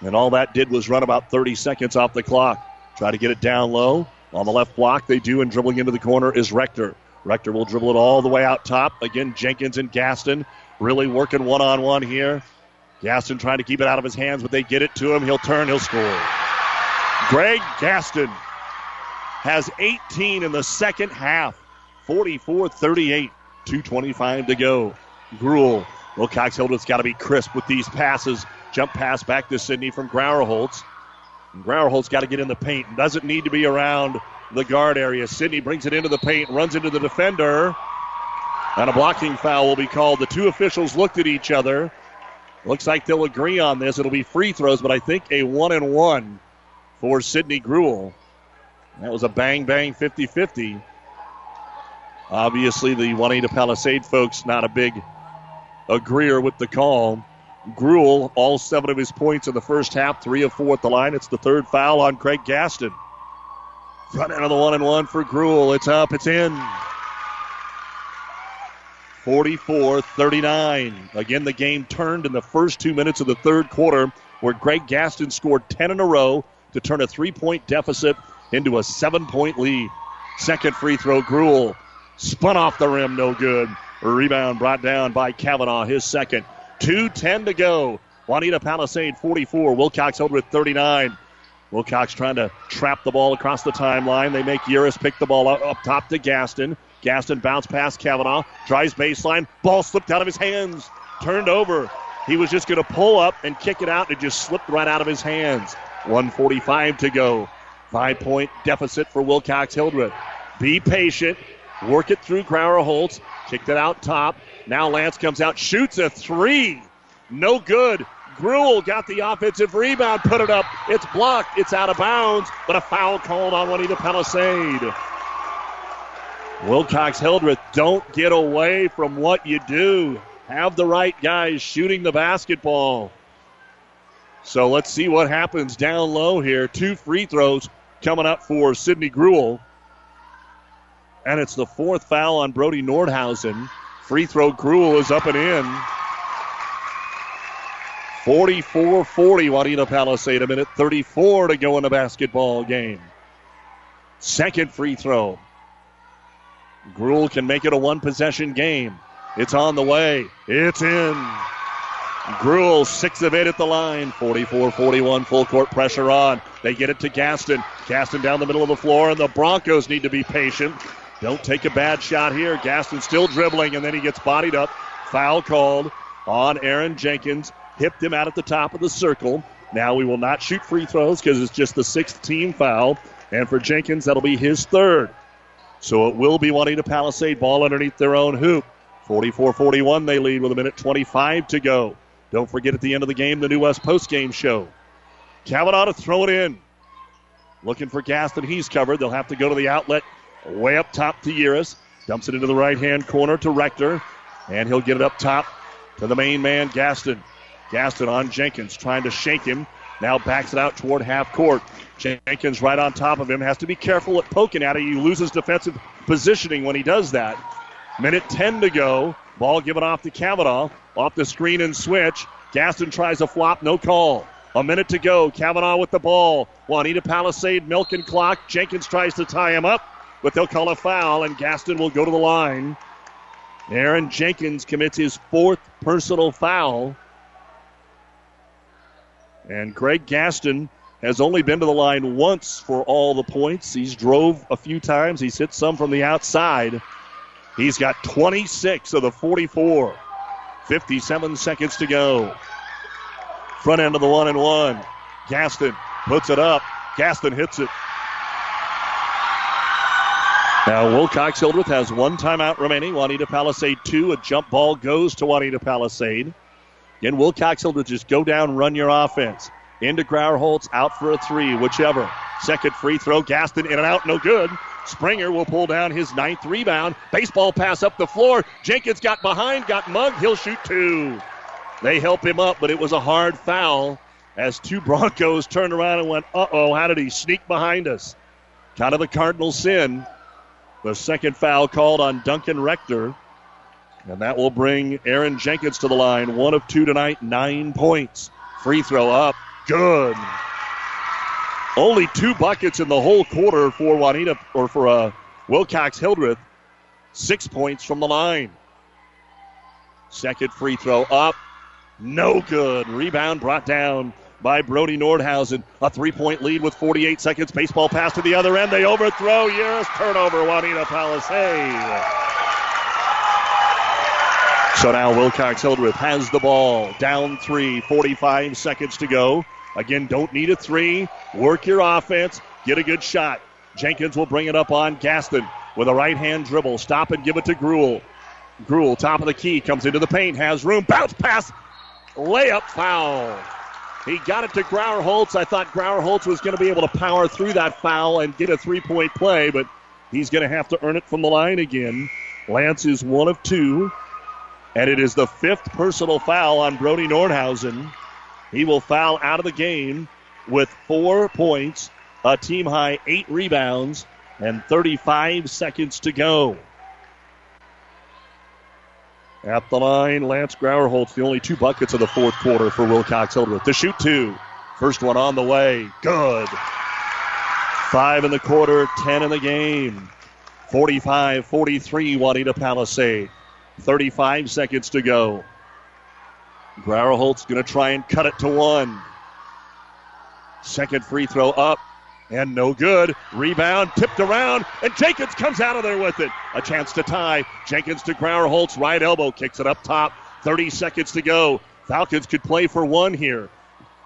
And all that did was run about thirty seconds off the clock. Try to get it down low. On the left block, they do, and dribbling into the corner is Rector. Rector will dribble it all the way out top. Again, Jenkins and Gaston really working one-on-one here. Gaston trying to keep it out of his hands, but they get it to him. He'll turn, he'll score. Greg Gaston has eighteen in the second half. forty-four thirty-eight, two twenty-five to go. Gruel. Wilcox-Hildreth's got to be crisp with these passes. Jump pass back to Sidney from Grauerholtz. And Grauerholtz got to get in the paint. Doesn't need to be around the guard area. Sidney brings it into the paint, runs into the defender. And a blocking foul will be called. The two officials looked at each other. Looks like they'll agree on this. It'll be free throws, but I think a one and one for Sidney Gruel. That was a bang-bang fifty-fifty. Obviously, the Wauneta-Palisade folks not a big Agreear with the call. Gruel, all seven of his points in the first half, three of four at the line. It's the third foul on Craig Gaston. Front end of the one and one for Gruel. It's up, it's in. forty-four thirty-nine. Again, the game turned in the first two minutes of the third quarter, where Greg Gaston scored ten in a row to turn a three-point deficit into a seven-point lead. Second free throw, Gruel. Spun off the rim, no good. Rebound brought down by Cavanaugh, his second. two ten to go. Wauneta-Palisade forty-four, Wilcox-Hildreth thirty-nine. Wilcox trying to trap the ball across the timeline. They make Yeris pick the ball up, up top to Gaston. Gaston bounced past Cavanaugh, drives baseline. Ball slipped out of his hands, turned over. He was just going to pull up and kick it out, and it just slipped right out of his hands. one forty-five to go. Five-point deficit for Wilcox-Hildreth. Be patient. Work it through Grauerholtz. Kicked it out top. Now Lance comes out, shoots a three. No good. Gruel got the offensive rebound, put it up. It's blocked. It's out of bounds, but a foul called on Wauneta-Palisade. Wilcox-Hildreth, don't get away from what you do. Have the right guys shooting the basketball. So let's see what happens down low here. Two free throws coming up for Sidney Gruel. And it's the fourth foul on Brody Nordhausen. Free throw, Gruel is up and in. forty-four forty, Wauneta-Palisade, a minute thirty-four to go in the basketball game. Second free throw. Gruel can make it a one-possession game. It's on the way. It's in. Gruel, six of eight at the line. forty-four forty-one, full court pressure on. They get it to Gaston. Gaston down the middle of the floor, and the Broncos need to be patient. Don't take a bad shot here. Gaston still dribbling, and then he gets bodied up. Foul called on Aaron Jenkins. Hipped him out at the top of the circle. Now we will not shoot free throws because it's just the sixth team foul. And for Jenkins, that'll be his third. So it will be Wauneta-Palisade ball underneath their own hoop. forty-four forty-one, they lead with a minute twenty-five to go. Don't forget at the end of the game, the New West postgame show. Cavanaugh to throw it in. Looking for Gaston. He's covered. They'll have to go to the outlet way up top to Yeris. Dumps it into the right-hand corner to Rector. And he'll get it up top to the main man, Gaston. Gaston on Jenkins, trying to shake him. Now backs it out toward half court. Jenkins right on top of him. Has to be careful at poking at it. He loses defensive positioning when he does that. Minute ten to go. Ball given off to Cavanaugh. Off the screen and switch. Gaston tries a flop. No call. A minute to go. Cavanaugh with the ball. Wauneta-Palisade milking clock. Jenkins tries to tie him up, but they'll call a foul, and Gaston will go to the line. Aaron Jenkins commits his fourth personal foul. And Greg Gaston has only been to the line once for all the points. He's drove a few times. He's hit some from the outside. He's got twenty-six of the forty-four. fifty-seven seconds to go. Front end of the one and one. Gaston puts it up. Gaston hits it. Now Wilcox-Hildreth has one timeout remaining. Wauneta-Palisade two. A jump ball goes to Wauneta-Palisade. Again, Wilcox-Hildreth just go down, run your offense. Into Grauerholtz, out for a three, whichever. Second free throw, Gaston in and out, no good. Springer will pull down his ninth rebound. Baseball pass up the floor. Jenkins got behind, got mugged. He'll shoot two. They help him up, but it was a hard foul as two Broncos turned around and went, uh-oh, how did he sneak behind us? Kind of a cardinal sin. The second foul called on Duncan Rector. And that will bring Aaron Jenkins to the line. One of two tonight, nine points. Free throw up. Good. Only two buckets in the whole quarter for Juanita, or for uh, Wilcox-Hildreth. Six points from the line. Second free throw up. No good. Rebound brought down by Brody Nordhausen. A three-point lead with forty-eight seconds. Baseball pass to the other end. They overthrow. Yeris turnover. Wauneta-Palisade. So now Wilcox-Hildreth has the ball. Down three, forty-five seconds to go. Again, don't need a three. Work your offense. Get a good shot. Jenkins will bring it up on Gaston with a right-hand dribble. Stop and give it to Gruel. Gruel, top of the key, comes into the paint, has room. Bounce pass. Layup foul. He got it to Grauerholtz. I thought Grauerholtz was going to be able to power through that foul and get a three-point play, but he's going to have to earn it from the line again. Lance is one of two. And it is the fifth personal foul on Brody Nordhausen. He will foul out of the game with four points, a team-high eight rebounds, and thirty-five seconds to go. At the line, Lance Grauerholtz, the only two buckets of the fourth quarter for Wilcox-Hildreth. To shoot two. First one on the way. Good. Five in the quarter, ten in the game. forty-five forty-three, Wauneta-Palisade. thirty-five seconds to go. Grauerholtz going to try and cut it to one. Second free throw up, and no good. Rebound, tipped around, and Jenkins comes out of there with it. A chance to tie. Jenkins to Grauerholtz, right elbow, kicks it up top. thirty seconds to go. Falcons could play for one here.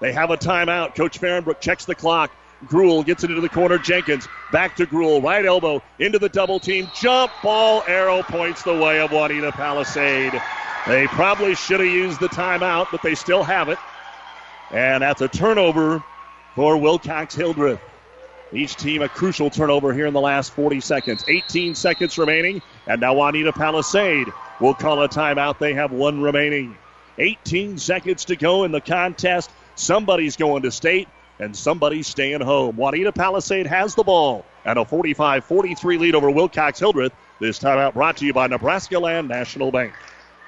They have a timeout. Coach Farenbrook checks the clock. Gruel gets it into the corner. Jenkins back to Gruel. Right elbow into the double team. Jump ball arrow points the way of Wauneta-Palisade. They probably should have used the timeout, but they still have it. And that's a turnover for Wilcox-Hildreth. Each team a crucial turnover here in the last forty seconds. eighteen seconds remaining. And now Wauneta-Palisade will call a timeout. They have one remaining. eighteen seconds to go in the contest. Somebody's going to state, and somebody's staying home. Wauneta-Palisade has the ball and a forty-five forty-three lead over Wilcox-Hildreth. This timeout brought to you by Nebraska Land National Bank.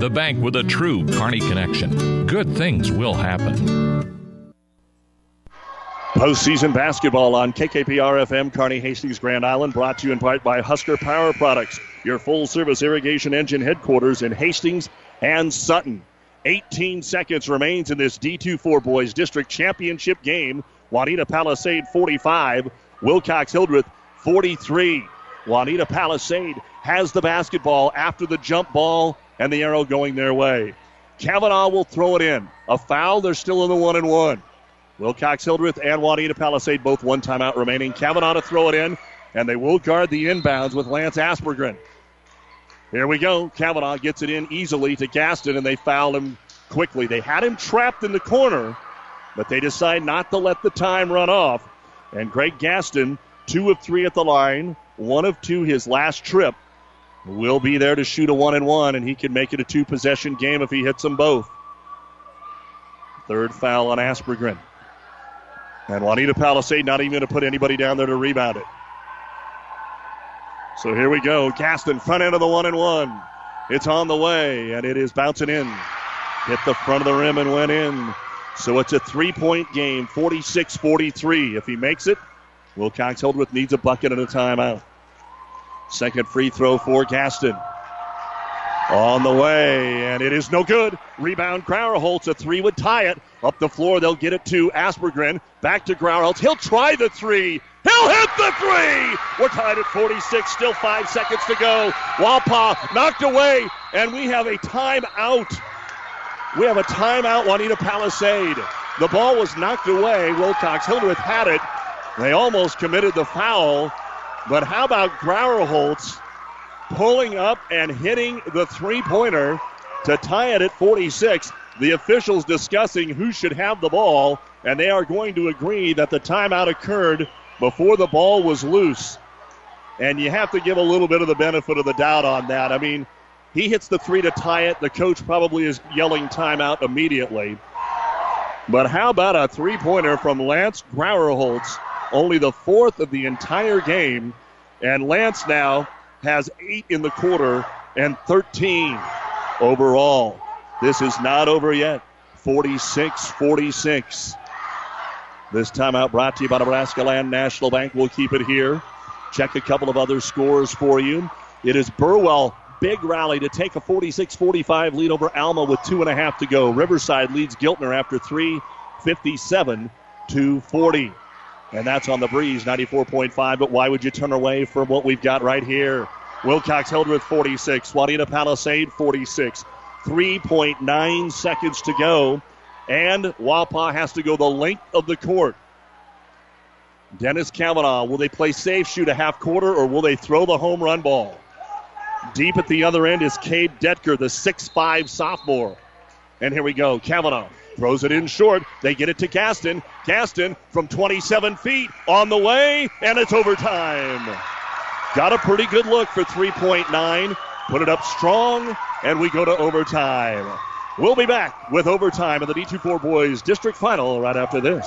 The bank with a true Kearney connection. Good things will happen. Postseason basketball on K K P R F M, Kearney Hastings, Grand Island, brought to you in part by Husker Power Products, your full-service irrigation engine headquarters in Hastings and Sutton. eighteen seconds remains in this D two four Boys District Championship game. Wauneta-Palisade forty-five, Wilcox-Hildreth forty-three. Wauneta-Palisade has the basketball after the jump ball and the arrow going their way. Cavanaugh will throw it in. A foul, they're still in the one and one. Wilcox-Hildreth and Wauneta-Palisade both one timeout remaining. Cavanaugh to throw it in, and they will guard the inbounds with Lance Aspergren. Here we go. Cavanaugh gets it in easily to Gaston, and they foul him quickly. They had him trapped in the corner, but they decide not to let the time run off. And Greg Gaston, two of three at the line, one of two his last trip, will be there to shoot a one and one, and he can make it a two-possession game if he hits them both. Third foul on Aspergren. And Wauneta-Palisade not even going to put anybody down there to rebound it. So here we go. Gaston, front end of the one and one. It's on the way, and it is bouncing in. Hit the front of the rim and went in. So it's a three-point game, forty-six forty-three. If he makes it, Wilcox-Hildreth needs a bucket and a timeout. Second free throw for Gaston. On the way, and it is no good. Rebound, Grauerholtz. A three would tie it. Up the floor, they'll get it to Aspergren. Back to Grauerholtz. He'll try the three. He'll hit the three. We're tied at forty-six. Still five seconds to go. Waupaw knocked away, and we have a timeout. We have a timeout, Wauneta-Palisade. The ball was knocked away. Wilcox-Hildreth had it. They almost committed the foul, but how about Grauerholtz pulling up and hitting the three-pointer to tie it at forty-six? The officials discussing who should have the ball, and they are going to agree that the timeout occurred before the ball was loose. And you have to give a little bit of the benefit of the doubt on that. I mean, he hits the three to tie it. The coach probably is yelling timeout immediately. But how about a three-pointer from Lance Grauerholtz, only the fourth of the entire game, and Lance now has eight in the quarter and thirteen overall. This is not over yet. forty-six forty-six. This timeout brought to you by Nebraska Land National Bank. We'll keep it here. Check a couple of other scores for you. It is Burwell, big rally to take a forty-six forty-five lead over Alma with two and a half to go. Riverside leads Giltner after three, fifty-seven to forty. And that's on the breeze, ninety-four point five. But why would you turn away from what we've got right here? Wilcox-Hildreth forty-six, Wauneta-Palisade forty-six. three point nine seconds to go, And Waupaw has to go the length of the court. Dennis Cavanaugh, will they play safe, shoot a half quarter, or will they throw the home run ball? Deep at the other end is Cade Detker, the six five sophomore. And here we go, Cavanaugh throws it in short. They get it to Gaston. Gaston from twenty-seven feet on the way, and it's overtime. Got a pretty good look for three point nine. Put it up strong, and we go to overtime. We'll be back with overtime in the D two four Boys District Final right after this.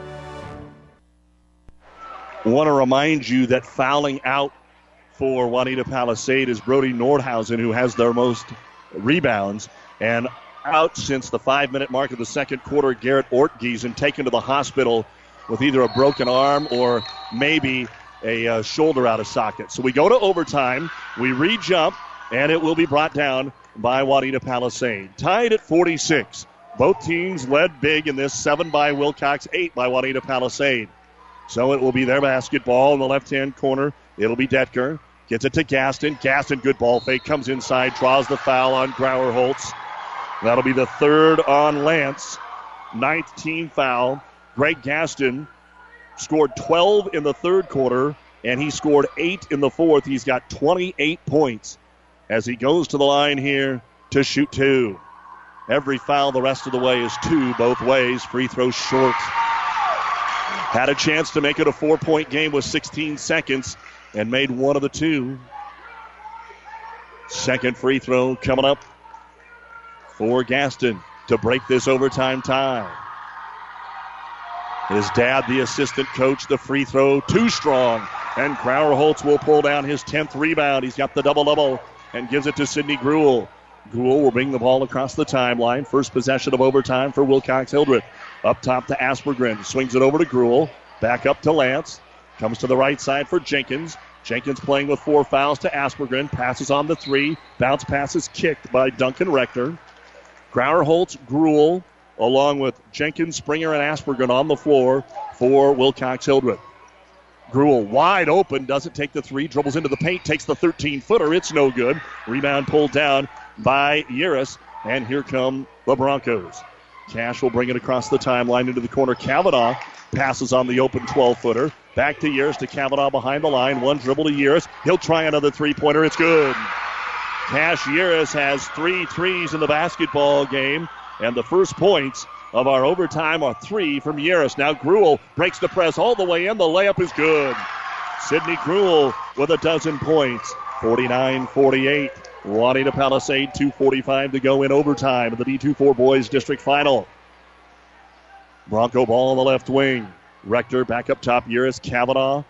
I want to remind you that fouling out for Wauneta-Palisade is Brody Nordhausen, who has their most rebounds. And out since the five-minute mark of the second quarter, Garrett Ortgiesen taken to the hospital with either a broken arm or maybe a uh, shoulder out of socket. So we go to overtime, we re-jump, and it will be brought down by Wauneta-Palisade. Tied at forty-six. Both teams led big in this, seven by Wilcox, eight by Wauneta-Palisade. So it will be their basketball in the left-hand corner. It'll be Detker. Gets it to Gaston. Gaston, good ball fake. Comes inside, draws the foul on Grauerholtz. That'll be the third on Lance. Ninth team foul. Greg Gaston scored twelve in the third quarter, and he scored eight in the fourth. He's got twenty-eight points as he goes to the line here to shoot two. Every foul the rest of the way is two both ways. Free throw short. Had a chance to make it a four-point game with sixteen seconds and made one of the two. Second free throw coming up for Gaston to break this overtime tie. His dad, the assistant coach, the free throw too strong. And Grauerholtz will pull down his tenth rebound. He's got the double-double and gives it to Sidney Gruel. Gruel will bring the ball across the timeline. First possession of overtime for Wilcox-Hildreth. Up top to Aspergren. Swings it over to Gruel. Back up to Lance. Comes to the right side for Jenkins. Jenkins playing with four fouls to Aspergren. Passes on the three. Bounce pass is kicked by Duncan Rector. Grauerholtz, Gruel, along with Jenkins, Springer, and Aspergren on the floor for Wilcox-Hildreth. Gruel wide open. Doesn't take the three. Dribbles into the paint. Takes the thirteen-footer. It's no good. Rebound pulled down by Yeris. And here come the Broncos. Cash will bring it across the timeline into the corner. Cavanaugh passes on the open twelve-footer. Back to Yeris to Cavanaugh behind the line. One dribble to Yeris. He'll try another three-pointer. It's good. Cash Yeris has three threes in the basketball game. And the first points of our overtime are three from Yeris. Now Gruel breaks the press all the way in. The layup is good. Sidney Gruel with a dozen points. forty-nine forty-eight. Wauneta-Palisade, two forty-five to go in overtime in the D two four Boys District Final. Bronco ball on the left wing. Rector back up top. Yeris, Cavanaugh.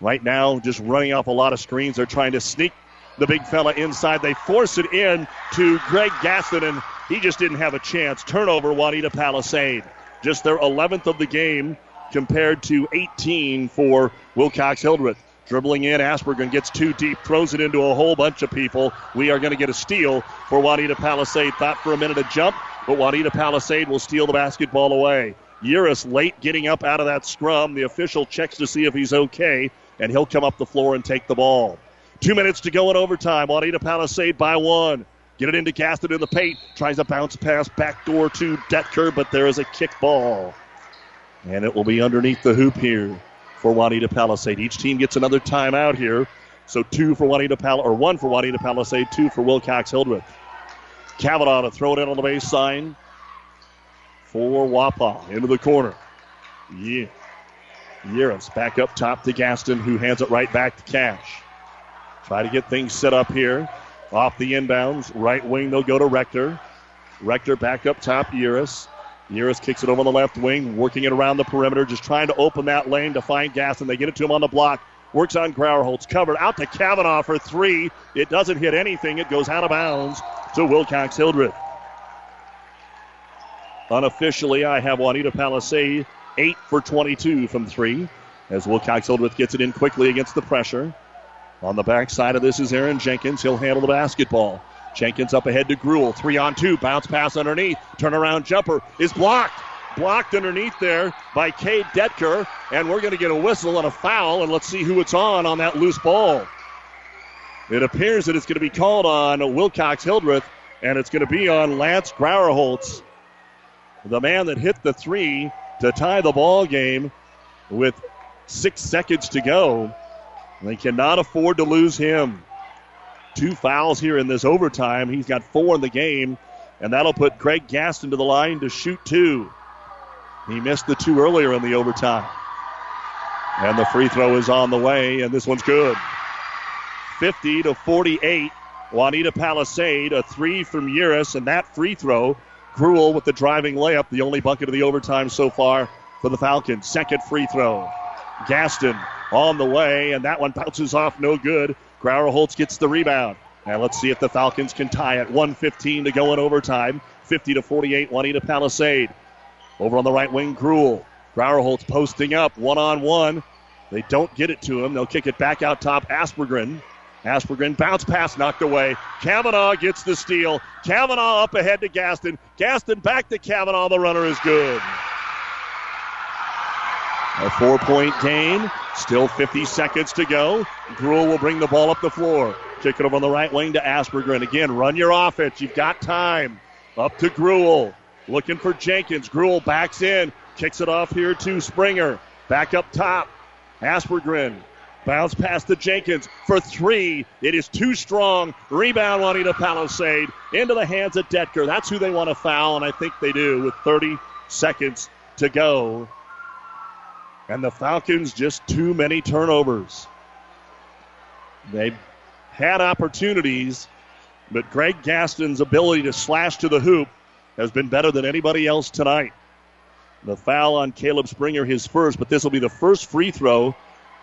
Right now, just running off a lot of screens. They're trying to sneak the big fella inside. They force it in to Greg Gaston, and he just didn't have a chance. Turnover, Wauneta-Palisade. Just their eleventh of the game compared to eighteen for Wilcox-Hildreth. Dribbling in, Aspergren gets too deep, throws it into a whole bunch of people. We are going to get a steal for Wauneta-Palisade. Thought for a minute a jump, but Wauneta-Palisade will steal the basketball away. Yeris late getting up out of that scrum. The official checks to see if he's okay, and he'll come up the floor and take the ball. Two minutes to go in overtime. Wauneta-Palisade by one. Get it into Gaston in the paint. Tries a bounce pass, backdoor to Detker, but there is a kick ball. And it will be underneath the hoop here for Wauneta-Palisade. Each team gets another timeout here. So two for Wauneta-Pal- or one for Wauneta-Palisade, two for Wilcox-Hildreth. Cavanaugh to throw it in on the baseline. for Wapaw. Into the corner. Yeah. Yeris back up top to Gaston, who hands it right back to Cash. Try to get things set up here. Off the inbounds. Right wing, they'll go to Rector. Rector back up top, Yeris. Yeris kicks it over on the left wing, working it around the perimeter, just trying to open that lane to find Gaston. They get it to him on the block. Works on Grauerholtz, covered out to Cavanaugh for three. It doesn't hit anything. It goes out of bounds to Wilcox-Hildreth. Unofficially, I have Wauneta-Palisade eight for twenty-two from three as Wilcox-Hildreth gets it in quickly against the pressure. On the backside of this is Aaron Jenkins. He'll handle the basketball. Jenkins up ahead to Gruel. Three on two. Bounce pass underneath. Turnaround jumper is blocked. Blocked underneath there by Cade Detker. And we're going to get a whistle and a foul, and let's see who it's on on that loose ball. It appears that it's going to be called on Wilcox-Hildreth, and it's going to be on Lance Grauerholtz, the man that hit the three to tie the ball game with six seconds to go. They cannot afford to lose him. Two fouls here in this overtime. He's got four in the game, and that'll put Greg Gaston to the line to shoot two. He missed the two earlier in the overtime. And the free throw is on the way, and this one's good. fifty to forty-eight, Wauneta-Palisade, a three from Yeris, and that free throw, Gruel with the driving layup, the only bucket of the overtime so far for the Falcons. Second free throw, Gaston on the way, and that one bounces off no good. Grauerholtz gets the rebound. And let's see if the Falcons can tie it. one fifteen to go in overtime. fifty to forty-eight, Wauneta-Palisade. Over on the right wing, Gruel. Grauerholtz posting up, one-on-one. They don't get it to him. They'll kick it back out top, Aspergren. Aspergren, bounce pass, knocked away. Cavanaugh gets the steal. Cavanaugh up ahead to Gaston. Gaston back to Cavanaugh. The runner is good. A four-point gain. Still fifty seconds to go. Gruel will bring the ball up the floor. Kick it over on the right wing to Aspergren. Again, run your offense. You've got time. Up to Gruel. Looking for Jenkins. Gruel backs in. Kicks it off here to Springer. Back up top. Aspergren. Bounce pass to Jenkins for three. It is too strong. Rebound, Wauneta-Palisade. Into the hands of Detker. That's who they want to foul, and I think they do with thirty seconds to go. And the Falcons, just too many turnovers. They've had opportunities, but Greg Gaston's ability to slash to the hoop has been better than anybody else tonight. The foul on Caleb Springer, his first, but this will be the first free throw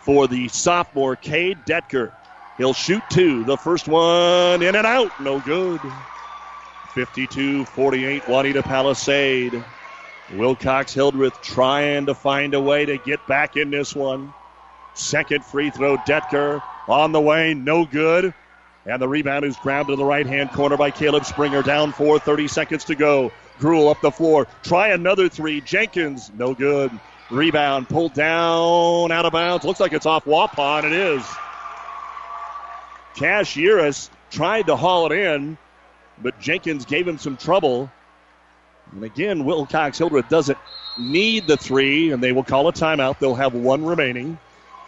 for the sophomore, Cade Detker. He'll shoot two. The first one in and out. No good. fifty-two forty-eight, Wauneta-Palisade. Wilcox-Hildreth trying to find a way to get back in this one. Second free throw, Detker on the way, no good. And the rebound is grabbed to the right-hand corner by Caleb Springer. Down four, thirty seconds to go. Gruel up the floor. Try another three. Jenkins, no good. Rebound pulled down, out of bounds. Looks like it's off Wapaw, and it is. Cash Yeris tried to haul it in, but Jenkins gave him some trouble. And again, Wilcox-Hildreth doesn't need the three, and they will call a timeout. They'll have one remaining.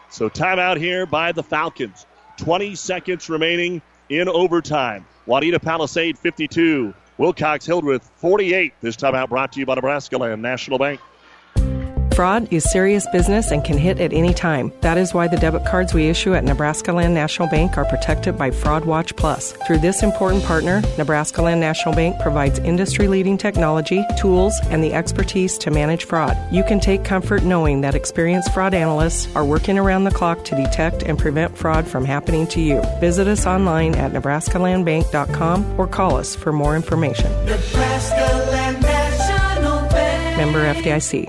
So timeout here by the Falcons. twenty seconds remaining in overtime. Wauneta-Palisade fifty-two, Wilcox-Hildreth forty-eight. This timeout brought to you by Nebraska Land National Bank. Fraud is serious business and can hit at any time. That is why the debit cards we issue at Nebraska Land National Bank are protected by Fraud Watch Plus. Through this important partner, Nebraska Land National Bank provides industry-leading technology, tools, and the expertise to manage fraud. You can take comfort knowing that experienced fraud analysts are working around the clock to detect and prevent fraud from happening to you. Visit us online at nebraska land bank dot com or call us for more information. Nebraska Land National Bank. Member F D I C.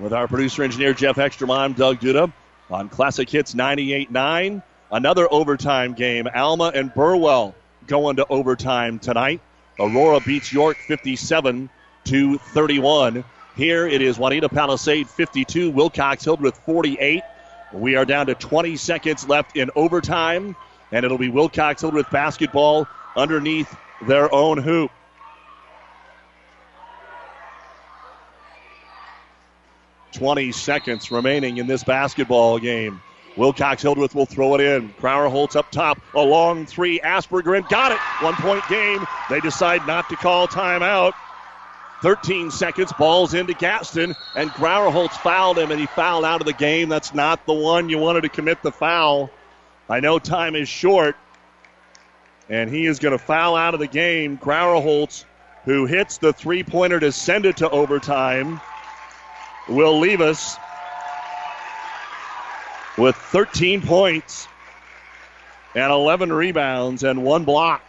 With our producer-engineer, Jeff Ekstrom, I'm Doug Duda on Classic Hits ninety-eight nine. Another overtime game. Alma and Burwell going to overtime tonight. Aurora beats York fifty-seven to thirty-one. Here it is Wauneta-Palisade fifty-two, Wilcox-Hildreth forty-eight. We are down to twenty seconds left in overtime, and it'll be Wilcox-Hildreth basketball underneath their own hoop. twenty seconds remaining in this basketball game. Wilcox-Hildreth will throw it in. Grauerholtz up top. A long three. Aspergren got it. One-point game. They decide not to call timeout. thirteen seconds, ball's into Gaston, and Grauerholtz fouled him, and he fouled out of the game. That's not the one you wanted to commit the foul. I know time is short, and he is going to foul out of the game. Grauerholtz, who hits the three-pointer to send it to overtime, will leave us with thirteen points and eleven rebounds and one block.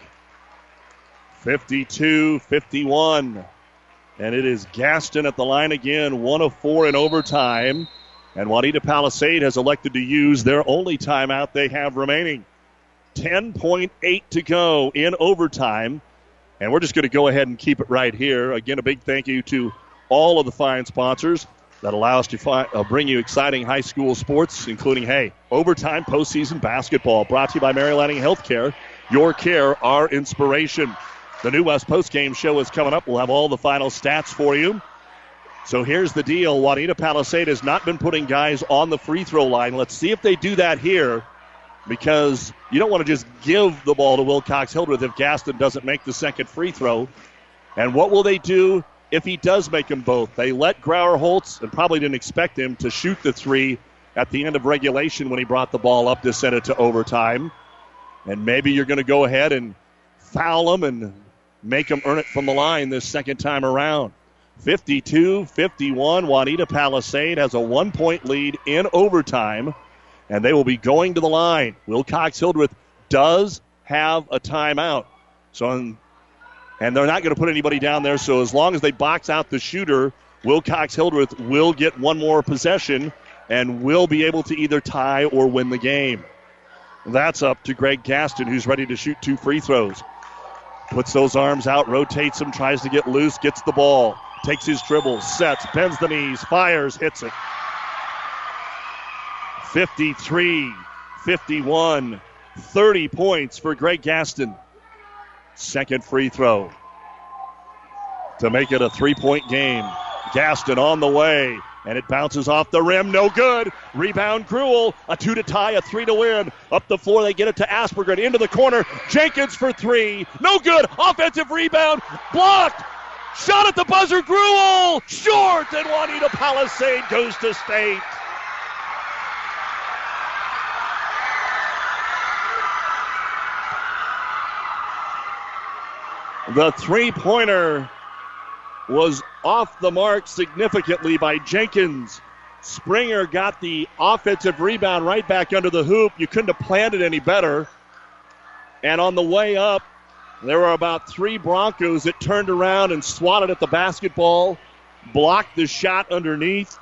fifty-two fifty-one. And it is Gaston at the line again, one of four in overtime. And Wauneta-Palisade has elected to use their only timeout they have remaining. ten point eight to go in overtime. And we're just going to go ahead and keep it right here. Again, a big thank you to all of the fine sponsors that allow us to fi- uh, bring you exciting high school sports, including, hey, overtime postseason basketball. Brought to you by Mary Lanning Healthcare. Your care, our inspiration. The New West postgame show is coming up. We'll have all the final stats for you. So here's the deal. Wauneta-Palisade has not been putting guys on the free throw line. Let's see if they do that here, because you don't want to just give the ball to Wilcox-Hildreth if Gaston doesn't make the second free throw. And what will they do if he does make them both? They let Grauerholtz, and probably didn't expect him, to shoot the three at the end of regulation when he brought the ball up to send it to overtime. And maybe you're going to go ahead and foul him and make them earn it from the line this second time around. fifty-two fifty-one, Wauneta-Palisade has a one-point lead in overtime, and they will be going to the line. Wilcox-Hildreth does have a timeout, so and they're not going to put anybody down there, so as long as they box out the shooter, Wilcox-Hildreth will get one more possession and will be able to either tie or win the game. That's up to Greg Gaston, who's ready to shoot two free throws. Puts those arms out, rotates them, tries to get loose, gets the ball, takes his dribble, sets, bends the knees, fires, hits it. fifty-three fifty-one, thirty points for Greg Gaston. Second free throw to make it a three-point game. Gaston on the way, and it bounces off the rim, no good. Rebound Gruel, a two to tie, a three to win. Up the floor, they get it to Aspergren, into the corner. Jenkins for three, no good. Offensive rebound, blocked. Shot at the buzzer, Gruel, short, and Wauneta-Palisade goes to state. The three-pointer was off the mark significantly by Jenkins. Springer got the offensive rebound right back under the hoop. You couldn't have planned it any better. And on the way up, there were about three Broncos that turned around and swatted at the basketball, blocked the shot underneath.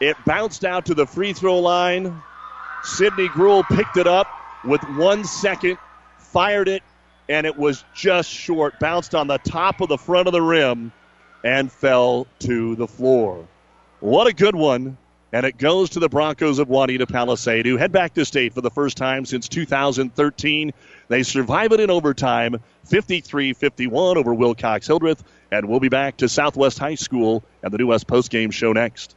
It bounced out to the free throw line. Sidney Gruel picked it up with one second, fired it, and it was just short, bounced on the top of the front of the rim, and fell to the floor. What a good one, and it goes to the Broncos of Wauneta-Palisade, who head back to state for the first time since two thousand thirteen. They survive it in overtime, fifty-three fifty-one over Wilcox-Hildreth, and we'll be back to Southwest High School and the New West postgame show next.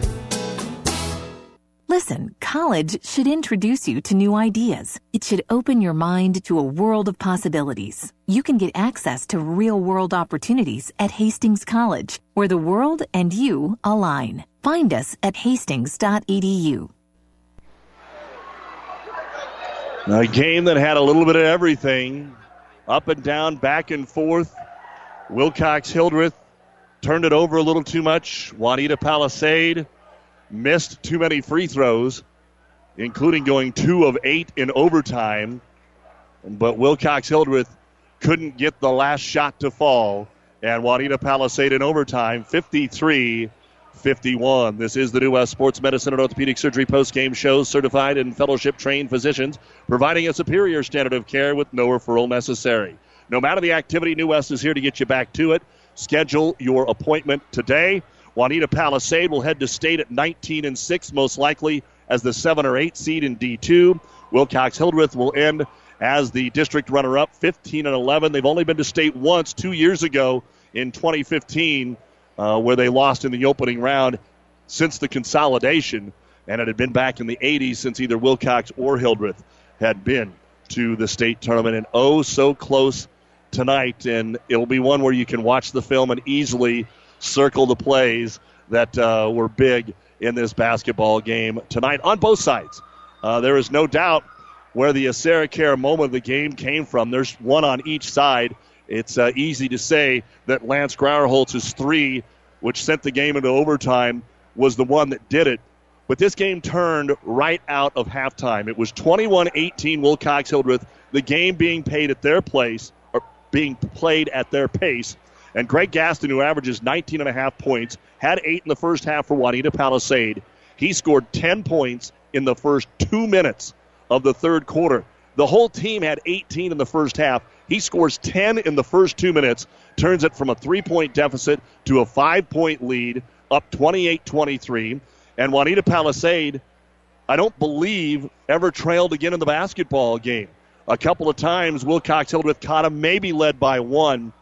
Listen, college should introduce you to new ideas. It should open your mind to a world of possibilities. You can get access to real-world opportunities at Hastings College, where the world and you align. Find us at hastings dot e d u. A game that had a little bit of everything. Up and down, back and forth. Wilcox-Hildreth turned it over a little too much. Wauneta-Palisade missed too many free throws, including going two of eight in overtime. But Wilcox-Hildreth couldn't get the last shot to fall. And Wauneta-Palisade in overtime, fifty-three fifty-one. This is the New West Sports Medicine and Orthopedic Surgery postgame show. Certified and fellowship-trained physicians providing a superior standard of care with no referral necessary. No matter the activity, New West is here to get you back to it. Schedule your appointment today. Wauneta-Palisade will head to state at nineteen and six, most likely as the seven or eight seed in D two. Wilcox-Hildreth will end as the district runner-up, fifteen and eleven. They've only been to state once, two years ago in twenty fifteen, uh, where they lost in the opening round since the consolidation, and it had been back in the eighties since either Wilcox or Hildreth had been to the state tournament. And oh, so close tonight, and it'll be one where you can watch the film and easily circle the plays that uh, were big in this basketball game tonight on both sides. Uh, there is no doubt where the Acericare moment of the game came from. There's one on each side. It's uh, easy to say that Lance Grauerholtz's three, which sent the game into overtime, was the one that did it. But this game turned right out of halftime. It was twenty-one eighteen Wilcox-Hildreth, the game being paid at their place, or being played at their pace. And Greg Gaston, who averages nineteen and a half points, had eight in the first half for Wauneta-Palisade. He scored ten points in the first two minutes of the third quarter. The whole team had eighteen in the first half. He scores ten in the first two minutes, turns it from a three-point deficit to a five-point lead, up twenty-eight twenty-three. And Wauneta-Palisade, I don't believe, ever trailed again in the basketball game. A couple of times, Wilcox-Hildreth caught him, maybe led by one,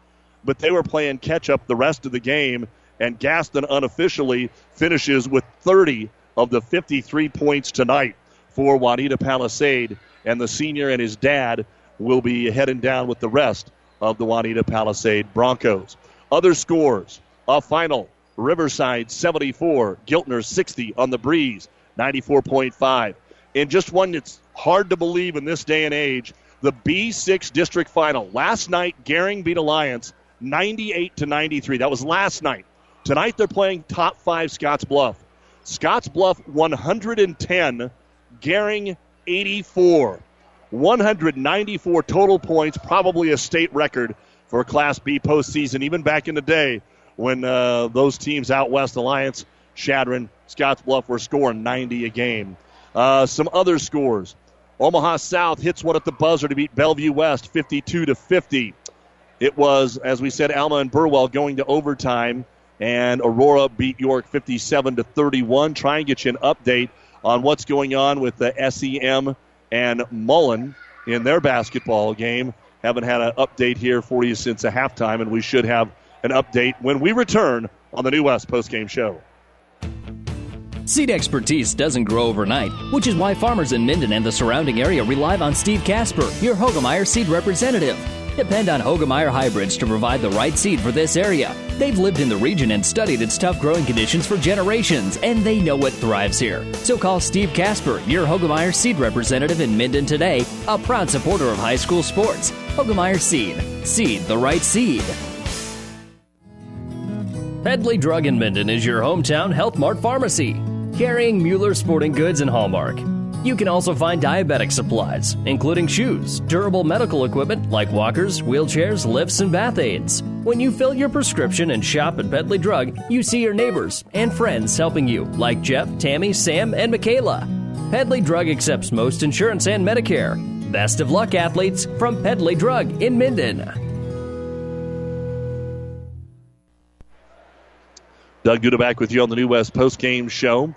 but they were playing catch-up the rest of the game, and Gaston unofficially finishes with thirty of the fifty-three points tonight for Wauneta-Palisade, and the senior and his dad will be heading down with the rest of the Wauneta-Palisade Broncos. Other scores, a final, Riverside seventy-four, Giltner sixty on the breeze, ninety-four point five. And just one that's hard to believe in this day and age, the B six district final. Last night, Gehring beat Alliance ninety-eight to ninety-three. That was last night. Tonight they're playing top five Scotts Bluff. Scotts Bluff one hundred ten, Gehring eighty-four. one hundred ninety-four total points, probably a state record for Class B postseason, even back in the day when uh, those teams out west, Alliance, Shadron, Scotts Bluff, were scoring ninety a game. Uh, some other scores. Omaha South hits one at the buzzer to beat Bellevue West fifty-two to fifty. It was, as we said, Alma and Burwell going to overtime, and Aurora beat York fifty-seven to thirty-one. Try and get you an update on what's going on with the S E M and Mullen in their basketball game. Haven't had an update here for you since a halftime, and we should have an update when we return on the New West postgame show. Seed expertise doesn't grow overnight, which is why farmers in Minden and the surrounding area rely on Steve Kasper, your Hoegemeyer seed representative. Depend on Hoegemeyer hybrids to provide the right seed for this area. They've lived in the region and studied its tough growing conditions for generations, and they know what thrives here. So call Steve Kasper, your Hoegemeyer seed representative in Minden today, a proud supporter of high school sports. Hoegemeyer Seed. Seed the right seed. Pedley Drug in Minden is your hometown Health Mart pharmacy, carrying Mueller Sporting Goods and Hallmark. You can also find diabetic supplies, including shoes, durable medical equipment like walkers, wheelchairs, lifts, and bath aids. When you fill your prescription and shop at Pedley Drug, you see your neighbors and friends helping you, like Jeff, Tammy, Sam, and Michaela. Pedley Drug accepts most insurance and Medicare. Best of luck, athletes, from Pedley Drug in Minden. Doug Duda back with you on the New West postgame show.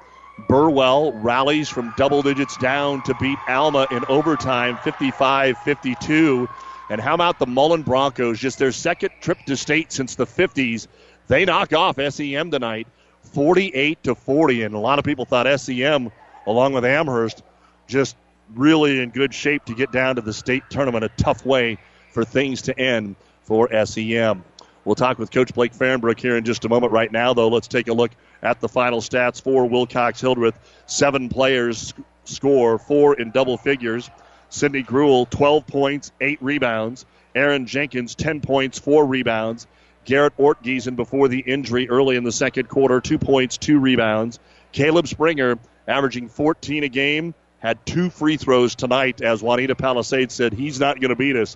Burwell rallies from double digits down to beat Alma in overtime, fifty-five fifty-two. And how about the Mullen Broncos? Just their second trip to state since the fifties. They knock off S E M tonight, forty-eight to forty, and a lot of people thought S E M, along with Amherst, just really in good shape to get down to the state tournament, a tough way for things to end for S E M. We'll talk with Coach Blake Farenbrook here in just a moment. Right now, though, let's take a look at the final stats for Wilcox-Hildreth. Seven players score, four in double figures. Sidney Gruel, twelve points, eight rebounds. Aaron Jenkins, ten points, four rebounds. Garrett Ortgiesen, before the injury early in the second quarter, two points, two rebounds. Caleb Springer, averaging fourteen a game, had two free throws tonight, as Wauneta-Palisade said, he's not going to beat us.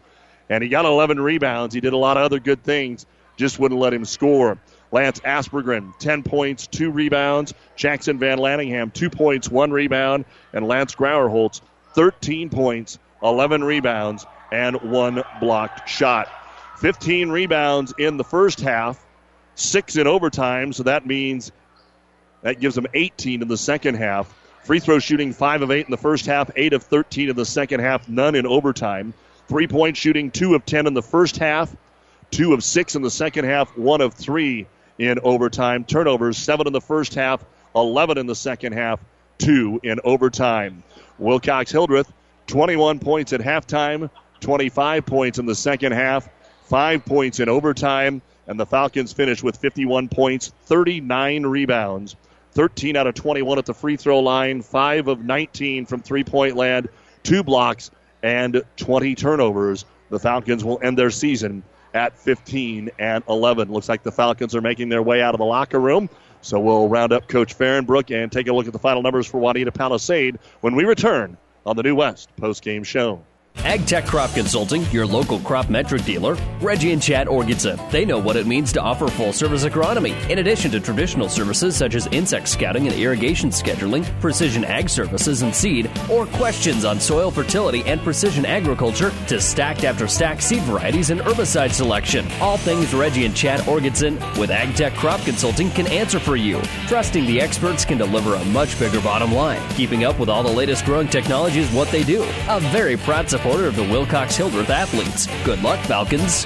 And he got eleven rebounds. He did a lot of other good things, just wouldn't let him score. Lance Aspergren, ten points, two rebounds. Jackson Van Lanningham, two points, one rebound. And Lance Grauerholtz, thirteen points, eleven rebounds, and one blocked shot. fifteen rebounds in the first half, six in overtime, so that means that gives them eighteen in the second half. Free throw shooting, five of eight in the first half, eight of thirteen in the second half, none in overtime. Three-point shooting, two of ten in the first half, two of six in the second half, one of three in overtime. Turnovers, seven in the first half, eleven in the second half, two in overtime. Wilcox-Hildreth, twenty-one points at halftime, twenty-five points in the second half, five points in overtime, and the Falcons finish with fifty-one points, thirty-nine rebounds, thirteen out of twenty-one at the free throw line, five of nineteen from three-point land, two blocks, and twenty turnovers. The Falcons will end their season at fifteen and eleven. Looks like the Falcons are making their way out of the locker room, so we'll round up Coach Farenbrook and take a look at the final numbers for Wauneta-Palisade when we return on the New West postgame show. AgTech Crop Consulting, your local crop metric dealer, Reggie and Chad Ortgiesen. They know what it means to offer full-service agronomy. In addition to traditional services such as insect scouting and irrigation scheduling, precision ag services and seed, or questions on soil fertility and precision agriculture, to stacked after stacked seed varieties and herbicide selection. All things Reggie and Chad Ortgiesen with AgTech Crop Consulting can answer for you. Trusting the experts can deliver a much bigger bottom line. Keeping up with all the latest growing technology is what they do. A very proud support of the Wilcox-Hildreth athletes. Good luck, Falcons.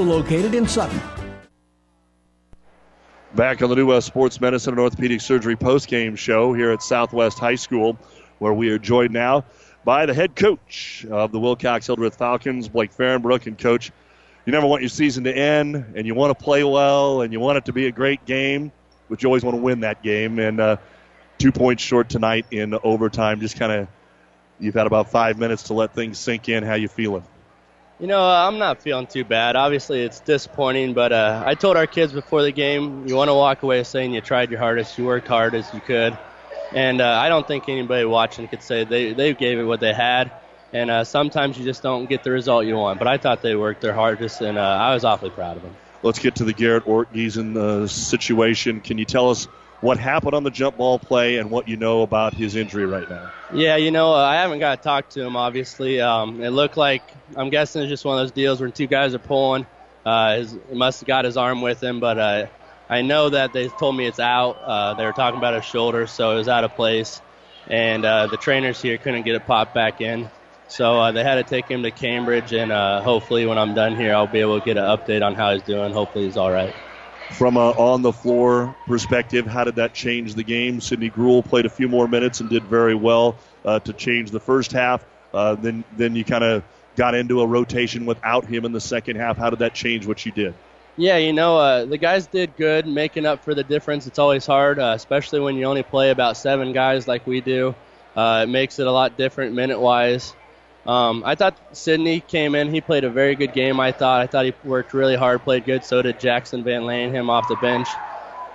located in Sutton. Back on the New West Sports Medicine and Orthopedic Surgery postgame show here at Southwest High School, where we are joined now by the head coach of the Wilcox-Hildreth Falcons, Blake Farenbrook. And Coach, you never want your season to end, and you want to play well, and you want it to be a great game, but you always want to win that game. And uh, two points short tonight in overtime. Just kind of, you've had about five minutes to let things sink in. How you feeling? You know, I'm not feeling too bad. Obviously, it's disappointing, but uh, I told our kids before the game, you want to walk away saying you tried your hardest, you worked hard as you could. And uh, I don't think anybody watching could say they, they gave it what they had. And uh, sometimes you just don't get the result you want. But I thought they worked their hardest, and uh, I was awfully proud of them. Let's get to the Garrett Ortgiesen uh, situation. Can you tell us what happened on the jump ball play and what you know about his injury right now? Yeah, you know, I haven't got to talk to him, obviously. Um, it looked like, I'm guessing it's just one of those deals where two guys are pulling. Uh, his, he must have got his arm with him, but uh, I know that they told me it's out. Uh, they were talking about his shoulder, so it was out of place. And uh, the trainers here couldn't get it popped back in. So uh, they had to take him to Cambridge, and uh, hopefully when I'm done here, I'll be able to get an update on how he's doing. Hopefully he's all right. From an on-the-floor perspective, how did that change the game? Sidney Gruel played a few more minutes and did very well uh, to change the first half. Uh, then then you kind of got into a rotation without him in the second half. How did that change what you did? Yeah, you know, uh, the guys did good, making up for the difference. It's always hard, uh, especially when you only play about seven guys like we do. Uh, it makes it a lot different minute-wise. Um, I thought Sidney came in. He played a very good game, I thought. I thought he worked really hard, played good. So did Jackson Van Lanningham off the bench.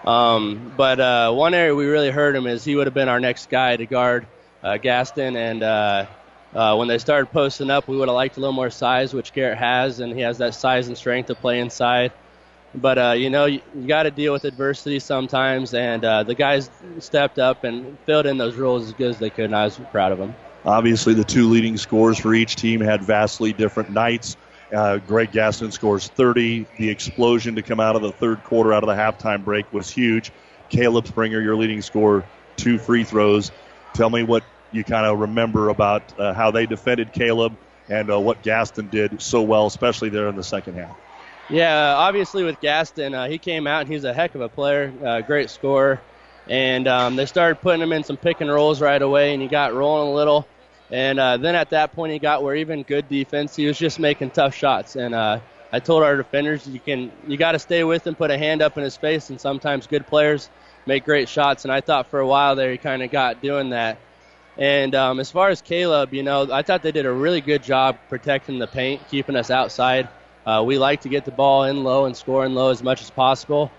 Um, but uh, one area we really hurt him is he would have been our next guy to guard uh, Gaston. And uh, uh, when they started posting up, we would have liked a little more size, which Garrett has, and he has that size and strength to play inside. But, uh, you know, you, you got to deal with adversity sometimes, and uh, the guys stepped up and filled in those roles as good as they could, and I was proud of them. Obviously, the two leading scores for each team had vastly different nights. Uh, Greg Gaston scores thirty. The explosion to come out of the third quarter, out of the halftime break, was huge. Caleb Springer, your leading scorer, two free throws. Tell me what you kind of remember about uh, how they defended Caleb and uh, what Gaston did so well, especially there in the second half. Yeah, obviously with Gaston, uh, he came out and he's a heck of a player, uh, great scorer. And um, they started putting him in some pick and rolls right away, and he got rolling a little. And uh, then at that point he got where even good defense, he was just making tough shots. And uh, I told our defenders, you can you got to stay with him, put a hand up in his face, and sometimes good players make great shots. And I thought for a while there he kind of got doing that. And um, as far as Caleb, you know, I thought they did a really good job protecting the paint, keeping us outside. Uh, we like to get the ball in low and score in low as much as possible.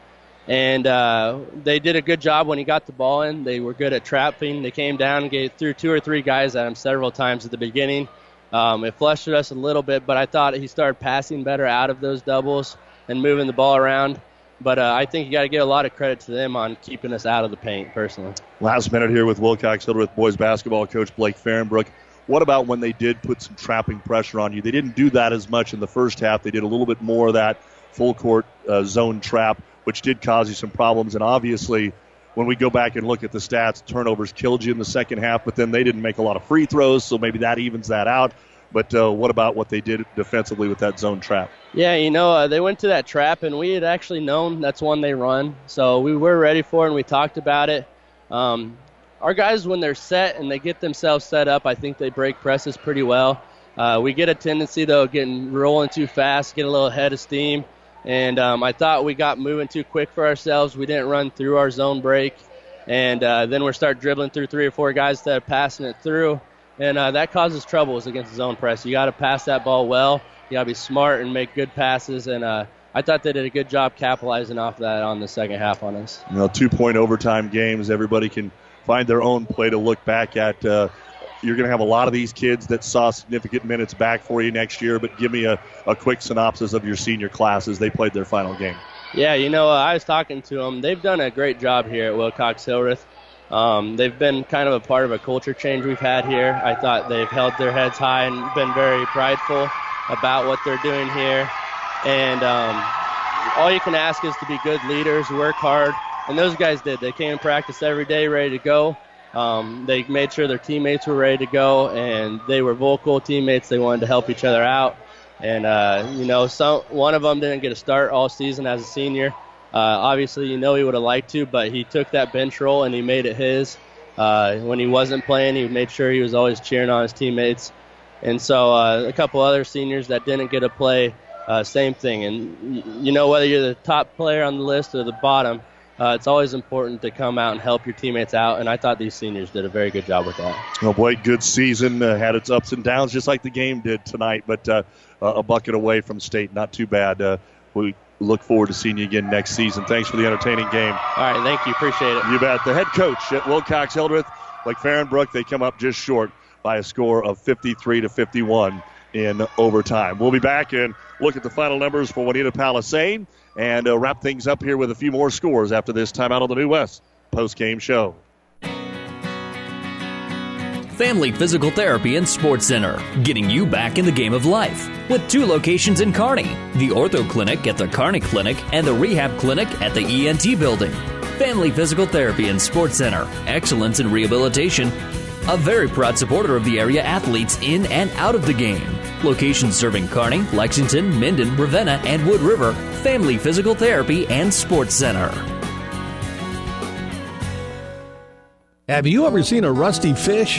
And uh, they did a good job when he got the ball in. They were good at trapping. They came down and gave, threw two or three guys at him several times at the beginning. Um, it flustered us a little bit, but I thought he started passing better out of those doubles and moving the ball around. But uh, I think you got to give a lot of credit to them on keeping us out of the paint, personally. Last minute here with Wilcox-Hildreth boys basketball coach Blake Farenbrook. What about when they did put some trapping pressure on you? They didn't do that as much in the first half. They did a little bit more of that full-court uh, zone trap, which did cause you some problems. And obviously, when we go back and look at the stats, turnovers killed you in the second half, but then they didn't make a lot of free throws, so maybe that evens that out. But uh, what about what they did defensively with that zone trap? Yeah, you know, uh, they went to that trap, and we had actually known that's one they run. So we were ready for it, and we talked about it. Um, Our guys, when they're set and they get themselves set up, I think they break presses pretty well. Uh, we get a tendency, though, of getting rolling too fast, get a little ahead of steam. And um, I thought we got moving too quick for ourselves. We didn't run through our zone break. And uh, then we start dribbling through three or four guys that are passing it through. And uh, that causes troubles against the zone press. You got to pass that ball well. You got to be smart and make good passes. And uh, I thought they did a good job capitalizing off that on the second half on us. You know, two-point overtime games, everybody can find their own play to look back at. Uh, you're going to have a lot of these kids that saw significant minutes back for you next year, but give me a, a quick synopsis of your senior class as they played their final game. Yeah, you know, uh, I was talking to them. They've done a great job here at Wilcox-Hildreth. Um, they've been kind of a part of a culture change we've had here. I thought they've held their heads high and been very prideful about what they're doing here. And um, all you can ask is to be good leaders, work hard. And those guys did. They came and practiced every day ready to go. Um, they made sure their teammates were ready to go, and they were vocal teammates. They wanted to help each other out. And, uh, you know, some, one of them didn't get a start all season as a senior. Uh, obviously, you know he would have liked to, but he took that bench role and he made it his. Uh, when he wasn't playing, he made sure he was always cheering on his teammates. And so uh, a couple other seniors that didn't get a play, uh, same thing. And, you know, whether you're the top player on the list or the bottom, Uh, it's always important to come out and help your teammates out, and I thought these seniors did a very good job with that. Well, Blake, good season. Uh, had its ups and downs, just like the game did tonight, but uh, a bucket away from state, not too bad. Uh, we look forward to seeing you again next season. Thanks for the entertaining game. All right, thank you. Appreciate it. You bet. The head coach at Wilcox-Hildreth, Blake Farenbrook, they come up just short by a score of fifty-three to fifty-one in overtime. We'll be back and look at the final numbers for Wauneta-Palisade. And uh, wrap things up here with a few more scores after this timeout on the New West post-game show. Family Physical Therapy and Sports Center, getting you back in the game of life with two locations in Kearney, the Ortho Clinic at the Kearney Clinic and the Rehab Clinic at the E N T Building. Family Physical Therapy and Sports Center, excellence in rehabilitation, a very proud supporter of the area athletes in and out of the game. Locations serving Kearney, Lexington, Minden, Ravenna, and Wood River. Family Physical Therapy and Sports Center. Have you ever seen a rusty fish?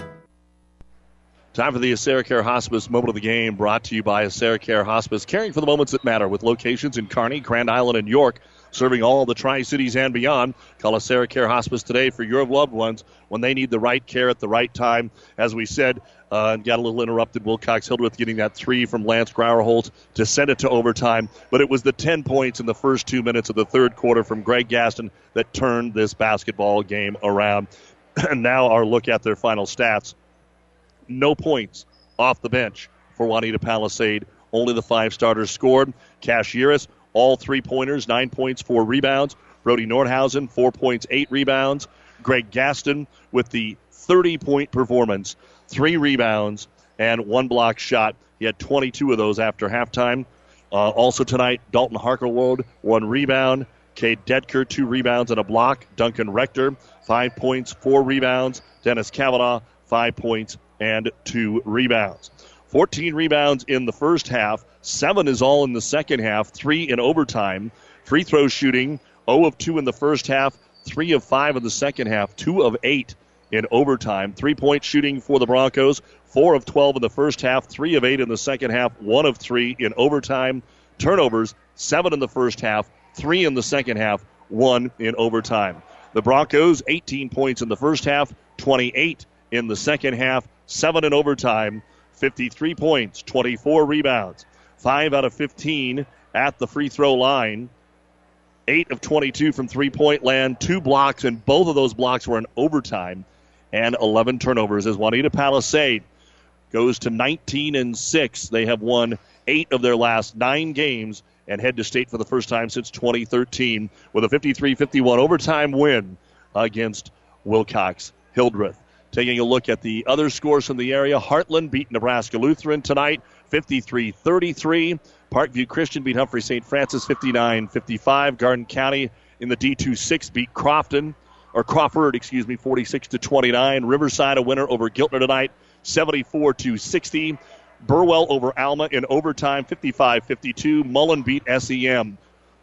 Time for the AseraCare Hospice Moment of the Game, brought to you by AseraCare Hospice, caring for the moments that matter, with locations in Kearney, Grand Island, and York, serving all the Tri-Cities and beyond. Call AseraCare Hospice today for your loved ones when they need the right care at the right time. As we said, uh, got a little interrupted, Wilcox-Hildreth getting that three from Lance Grauerholtz to send it to overtime, but it was the ten points in the first two minutes of the third quarter from Greg Gaston that turned this basketball game around. And now our look at their final stats. No points off the bench for Wauneta-Palisade. Only the five starters scored. Cash Yeris, all three-pointers, nine points, four rebounds. Brody Nordhausen, four points, eight rebounds. Greg Gaston with the thirty-point performance, three rebounds, and one block shot. He had twenty-two of those after halftime. Uh, also tonight, Dalton Harschelrode, one rebound. Cade Detker, two rebounds and a block. Duncan Rector, five points, four rebounds. Dennis Cavanaugh, five points and two rebounds. fourteen rebounds in the first half. Seven is all in the second half. Three in overtime. Free throw shooting, zero of two in the first half. three of five in the second half. two of eight in overtime. Three-point shooting for the Broncos. four of twelve in the first half. three of eight in the second half. one of three in overtime. Turnovers, seven in the first half. three in the second half. one in overtime. The Broncos, eighteen points in the first half. twenty-eight in the second half. seven in overtime, fifty-three points, twenty-four rebounds, five out of fifteen at the free throw line, eight of twenty-two from three-point land, two blocks, and both of those blocks were in overtime, and eleven turnovers as Wauneta-Palisade goes to nineteen and six. They have won eight of their last nine games and head to state for the first time since twenty thirteen with a fifty-three fifty-one overtime win against Wilcox-Hildreth. Taking a look at the other scores from the area, Heartland beat Nebraska Lutheran tonight, fifty-three thirty-three. Parkview Christian beat Humphrey Saint Francis, fifty-nine fifty-five. Garden County in the D two six beat Crofton, or Crawford, excuse me, forty-six to twenty-nine. Riverside a winner over Giltner tonight, seventy-four to sixty. Burwell over Alma in overtime, fifty-five fifty-two. Mullen beat S E M,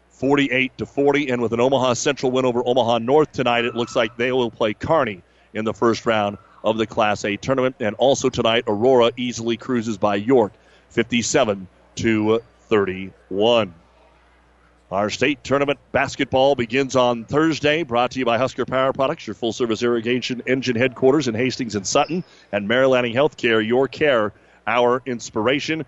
forty-eight to forty. And with an Omaha Central win over Omaha North tonight, it looks like they will play Kearney in the first round of the Class A tournament. And also tonight, Aurora easily cruises by York, fifty-seven to thirty-one. Our state tournament basketball begins on Thursday, brought to you by Husker Power Products, your full-service irrigation engine headquarters in Hastings and Sutton, and Mary Lanning Healthcare, your care, our inspiration.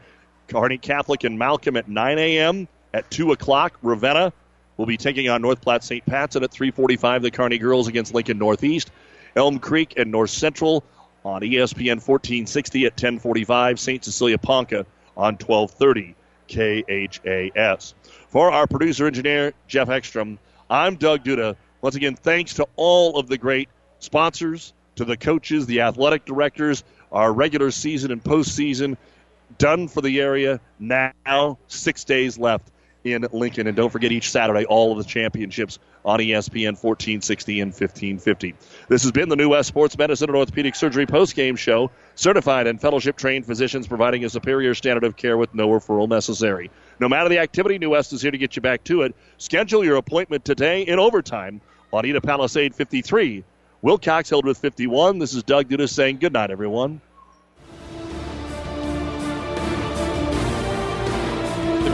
Kearney Catholic and Malcolm at nine a.m. At two o'clock, Ravenna will be taking on North Platte Saint Pat's, and at three forty-five, the Kearney girls against Lincoln Northeast. Elm Creek and North Central on E S P N fourteen sixty at ten forty-five. Saint Cecilia Ponca on twelve thirty K H A S. For our producer-engineer, Jeff Ekstrom, I'm Doug Duda. Once again, thanks to all of the great sponsors, to the coaches, the athletic directors, our regular season and postseason. Done for the area now. Six days left in Lincoln. And don't forget, each Saturday, all of the championships on E S P N fourteen sixty and fifteen fifty. This has been the New West Sports Medicine and Orthopedic Surgery postgame show. Certified and fellowship-trained physicians providing a superior standard of care with no referral necessary. No matter the activity, New West is here to get you back to it. Schedule your appointment today in overtime on Wauneta-Palisade fifty-three. Wilcox-Hildreth fifty-one. This is Doug Duda saying good night, everyone. The